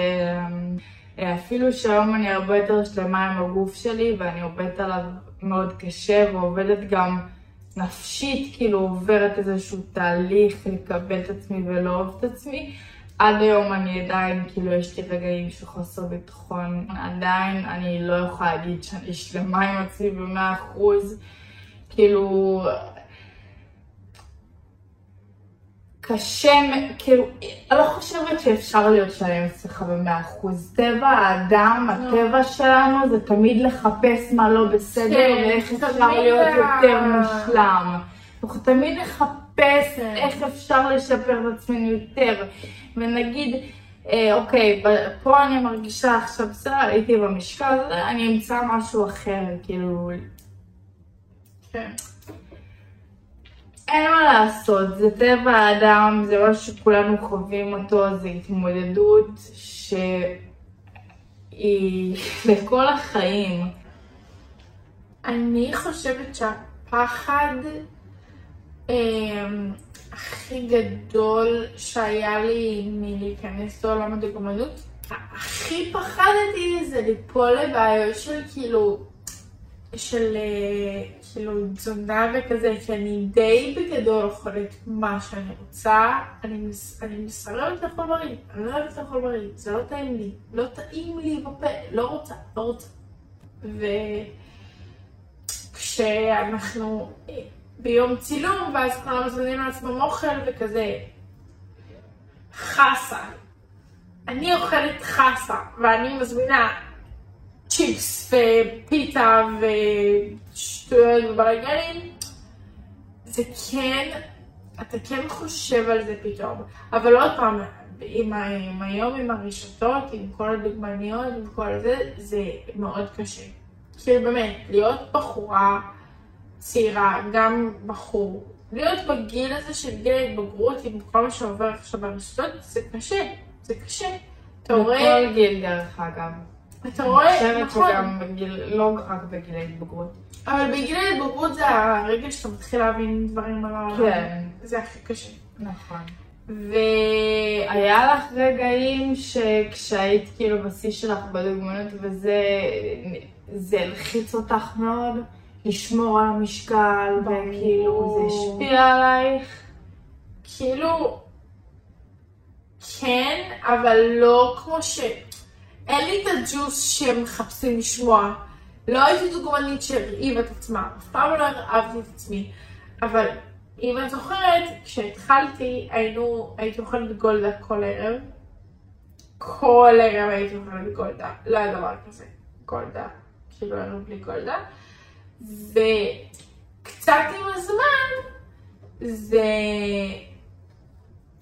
אפילו שהיום אני הרבה יותר שלמה עם הגוף שלי ואני עובדת עליו מאוד קשה ועובדת גם נפשית, כאילו עוברת איזשהו תהליך לקבל את עצמי ולא אוהב את עצמי. עד היום אני עדיין, כאילו יש לי רגעים של חוסר ביטחון, עדיין אני לא יכולה להגיד שאני שלמה עם עצמי במאה אחוז, כאילו... קשה, כאילו, אני לא חושבת שאפשר להיות שלם אצלך במאה אחוז. טבע האדם, הטבע שלנו זה תמיד לחפש מה לא בסדר ואיך אפשר להיות יותר מושלם. אנחנו תמיד לחפש איך אפשר לשפר את עצמנו יותר. ונגיד, אוקיי, פה אני מרגישה עכשיו בסדר, הייתי במשקל, אני אמצא משהו אחר, כאילו... כן. אין מה לעשות, זה טבע האדם, זה מה שכולנו חווים אותו, זה התמודדות שהיא לכל החיים. אני חושבת שהפחד אה, הכי גדול שהיה לי מלהיכנס לעולם הדוגמנות, הכי פחדתי זה ליפול לבעיות של כאילו, של כאילו תזונה וכזה, כי אני די בגדול אוכלת מה שאני רוצה, אני, מס, אני מסרבת לאכול בריא, אני לא אוהבת לאכול בריא, זה לא טעים לי, לא טעים לי בפה, לא רוצה, לא רוצה. וכשאנחנו ביום צילום ואז כולם מזמינים לעצמם אוכל וכזה חסה, אני אוכלת חסה ואני מזמינה צ'יפס ופיטה ושטויות וברגלים, זה כן, אתה כן חושב על זה פתאום, אבל עוד פעם, עם, עם היום, עם הרשתות, עם כל הדוגמניות, עם כל זה, זה מאוד קשה. כי באמת, להיות בחורה צעירה, גם בחור, להיות בגיל הזה של גיל ההתבגרות עם כל מה שעובר עכשיו ברשתות, זה קשה, זה קשה. בכל גיל דרך אגב. אתה רואה, נכון. לא רק בגיל ההתבגרות. אבל בגיל ההתבגרות זה הרגע שאתה מתחיל להבין דברים על העולם. כן. זה הכי קשה. נכון. והיה לך רגעים שכשהיית כאילו בשיא שלך בדוגמנות וזה, זה הלחיץ אותך מאוד, לשמור על המשקל, וכאילו זה השפיע עלייך. כאילו, כן, אבל לא כמו ש... אין לי את הג'וס שהם מחפשים לשמוע. לא הייתי דוגמנית שהרעיבה את עצמה, אף פעם לא הרעבתי את עצמי. אבל אם את זוכרת, כשהתחלתי היינו, הייתי אוכלת גולדה כל ערב. כל ערב הייתי אוכלת גולדה, לא היה דבר כזה, גולדה, כאילו היינו בלי גולדה. וקצת עם הזמן, זה...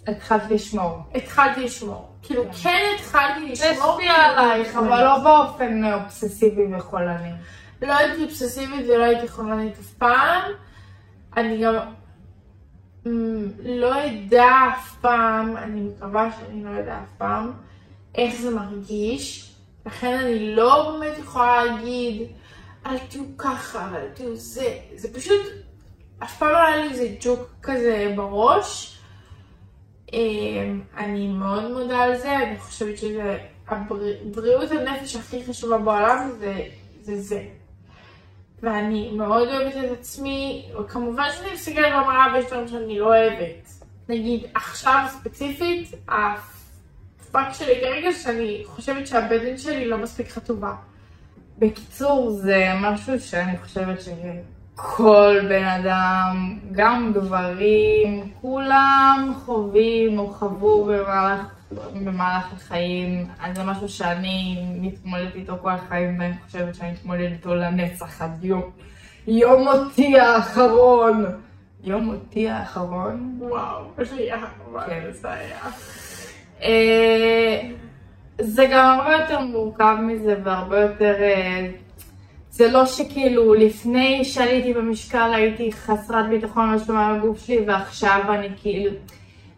התחלתי לשמור. התחלתי לשמור. כאילו כן התחלתי לשמור. נשפיע עלייך, אבל לא באופן אובססיבי וחולני. לא הייתי אובססיבית ולא הייתי חולנית אף פעם. אני גם לא יודע אף פעם, אני מקווה שאני לא יודע אף פעם, איך זה מרגיש. לכן אני לא באמת יכולה להגיד, אל תהיו ככה, אל תהיו זה. זה פשוט, אף פעם לא היה לי איזה ג'וק כזה בראש. אני מאוד מודה על זה, אני חושבת שבריאות הנפש הכי חשובה בעולם זה זה. ואני מאוד אוהבת את עצמי, וכמובן שאני מסתכלת במראה ויש דברים שאני לא אוהבת. נגיד, עכשיו ספציפית, הפאק שלי כרגע שאני חושבת שהבטן שלי לא מספיק חטובה. בקיצור, זה משהו שאני חושבת שכל בן אדם, גם גברים, כולם חווים או חוו במהלך, במהלך החיים. אז זה משהו שאני מתמודדת איתו כל החיים, ואני חושבת שאני מתמודדת איתו לנצח עד יום. יום אותי האחרון! יום אותי האחרון? וואו, יש לי אהבה, זה היה. זה גם הרבה יותר מורכב מזה והרבה יותר... זה לא שכאילו לפני שעליתי במשקל הייתי חסרת ביטחון משהו מהגוף שלי ועכשיו אני כאילו...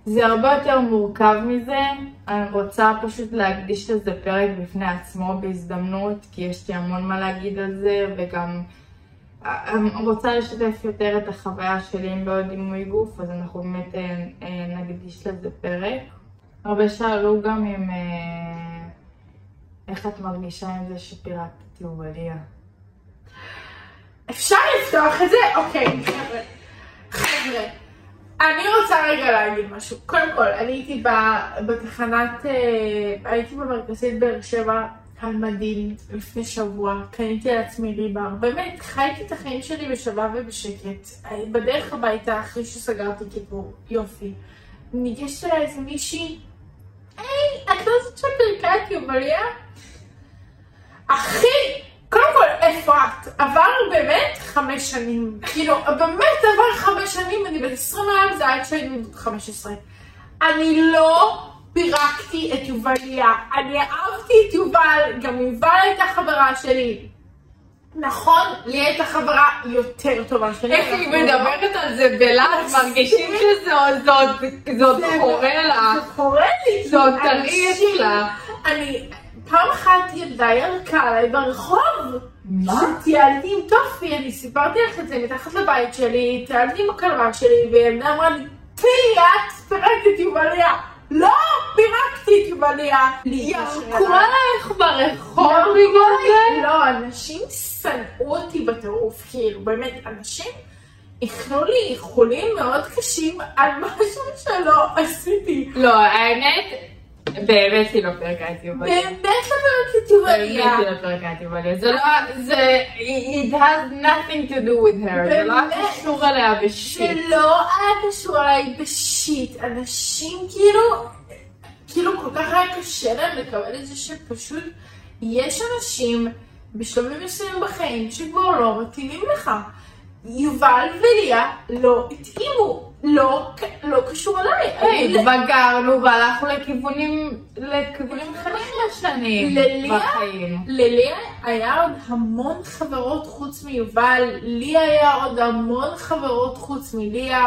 זה הרבה יותר מורכב מזה. אני רוצה פשוט להקדיש לזה פרק בפני עצמו בהזדמנות, כי יש לי המון מה להגיד על זה, וגם אני רוצה לשתף יותר את החוויה שלי עם בעוד דימוי גוף, אז אנחנו באמת נקדיש לזה פרק. הרבה שאלו גם עם... איך את מרגישה עם זה שפירטתי ובליה? אפשר לפתוח את זה? אוקיי, חבר'ה. חבר'ה, אני רוצה רגע להגיד משהו. קודם כל, אני הייתי בתחנת, הייתי במרכזית באר שבע על מדים לפני שבוע, קניתי על עצמי ריבר. באמת, חייתי את החיים שלי בשבוע ובשקט. בדרך הביתה, אחרי שסגרתי כיפור, יופי. ניגשת אליי איזה מישהי, היי, את לא זאת שפרקעתי ובליה? אחי! קודם כל, איפה את? עבר באמת חמש שנים. כאילו, באמת עבר חמש שנים, אני בת עשרים עליו, זה היה כשהייתי בת חמש עשרה. אני לא פירקתי את יובליה. אני אהבתי את יובל, גם יובל הייתה חברה שלי. נכון, לי הייתה חברה יותר טובה שלי. איך היא מדברת על זה בלעד, מרגישים שזה עוד חורה לה. זה חורה לי. זה עוד תרעי אצלה. אני... פעם אחת ילדה ירקה עליי ברחוב. מה? שטיילתי עם טופי, אני סיפרתי לך את זה מתחת לבית שלי, טיילתי עם הכלבה שלי, והיא אמרה לי, תהיה, את פירקת את יובליה. לא, פירקתי את יובליה. ירקו עלייך ברחוב בגלל זה? לא, אנשים שנאו אותי בטירוף, כאילו, באמת, אנשים הכנו לי איחולים מאוד קשים על משהו שלא עשיתי. לא, האמת... באמת היא לא פרקעתי ובליה. באמת לא פרקעתי ובליה. באמת היא לא פרקעתי ובליה. זה לא... זה... It has nothing to do with her. זה לא היה קשור עליה בשיט. זה לא היה קשור עליי בשיט. אנשים כאילו... כאילו כל כך היה קשה להם לקבל את זה שפשוט... יש אנשים בשלבים מסוימים בחיים שכבר לא מתאימים לך. יובל וליה לא התאימו. לא, לא קשור עליי. התבגרנו והלכנו לכיוונים, לכיוונים חדשים בחיים. לליה היה עוד המון חברות חוץ מיובל, לי היה עוד המון חברות חוץ מליה,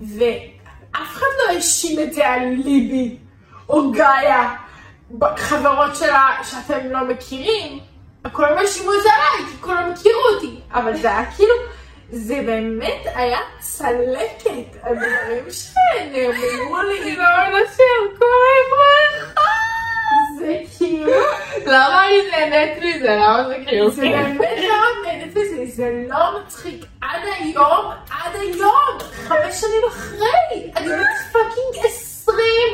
ואף אחד לא האשים את זה על ליבי או גאיה, חברות שלה שאתם לא מכירים, כולם האשימו את זה עליי, כי כולם מכירו אותי, אבל זה היה כאילו... זה באמת היה צלקת, הדברים שנאמרו לי לא נשאר, כואב לך. זה כאילו... למה אני נהנית מזה? למה זה כאילו? זה באמת לא נהנית מזה, זה לא מצחיק. עד היום, עד היום, חמש שנים אחרי, אני בת פאקינג עשרים,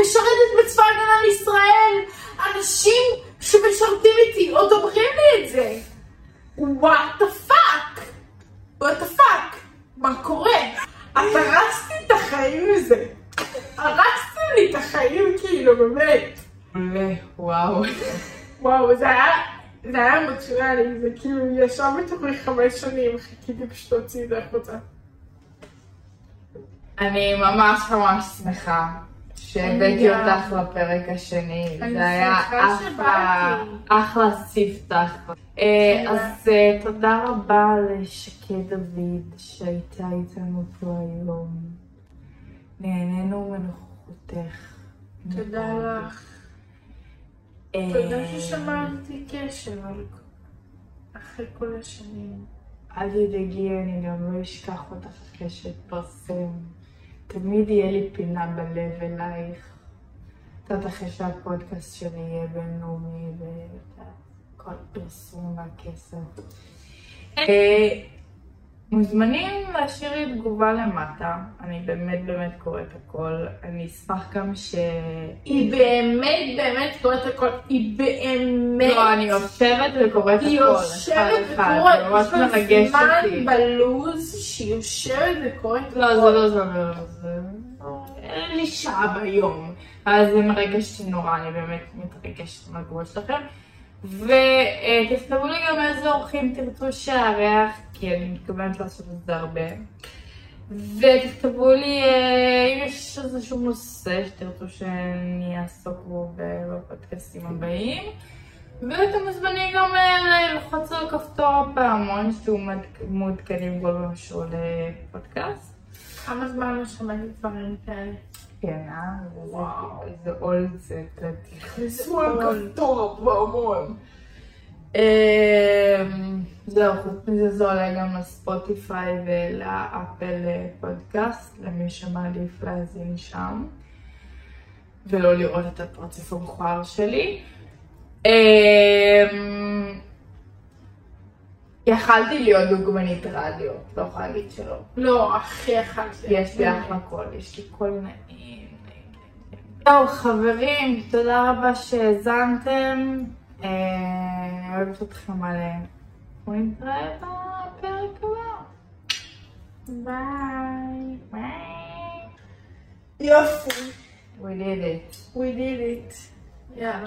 משרתת בצבא הגנה לישראל, אנשים שמשרתים איתי עוד אומרים לי את זה. What the fuck? what the fuck? מה קורה? את הרסתי את החיים הזה. הרסתם לי את החיים כאילו, באמת. וואו. וואו, זה היה, זה היה אמוציונלי, זה כאילו ישב בתוכי חמש שנים, חיכיתי פשוט להוציא את זה החוצה. אני ממש ממש שמחה שהבאתי אותך לפרק השני, זה היה אחלה ספתח. אז תודה רבה לשקד דויד שהייתה איתנו פה היום, נהנינו מנוכחותך. תודה לך, תודה ששמרתי קשר אחרי כל השנים. אל תדאגי, אני גם לא אשכח אותך אחרי שתפרסם. תמיד יהיה לי פינה בלב אלייך. תת אחרי שהפודקאסט שלי יהיה בינלאומי וכל פרסום והכסף. מוזמנים להשאיר לי תגובה למטה, אני באמת באמת קוראת הכל, אני אשמח גם ש... היא באמת באמת קוראת הכל, היא באמת... לא, אני יושבת וקוראת הכל, היא יושבת וקוראת, יש לה זמן בלוז שהיא יושבת וקוראת הכל. לא, זה לא זמן, זה... אין לי שעה ביום, אז זה מרגש נורא, אני באמת מתרגשת מהגבול שלכם. ותסתברו לי גם איזה אורחים תרצו שערך, כי אני מתכוונת לעשות את זה הרבה. ותסתברו לי אם יש איזשהו נושא שתרצו שאני אעסוק בו בפודקאסטים הבאים. ואתם מוזמנים גם ללחוץ על כפתור הפעמון שהוא מעודכנים כל משהו לפודקאסט. כמה זמן לא שמעתי דברים כאלה? כן, וואו, איזה עול זה, תכנסו על כפתור הפעמון. זהו, חוץ מזה זה עולה גם לספוטיפיי ולאפל פודקאסט, למי שמעדיף להזין שם, ולא לראות את הפרצוף המכוער שלי. יכלתי להיות דוגמנית רדיו, לא יכולה להגיד שלא. לא, הכי יכלתי. יש לי אחלה קול, יש לי קול נעים. זהו, חברים, תודה רבה שהאזנתם. אני אוהבת אתכם מלא. בואו נתראה בפרק הבא. ביי. ביי. יופי. We did it. We did it. יאללה.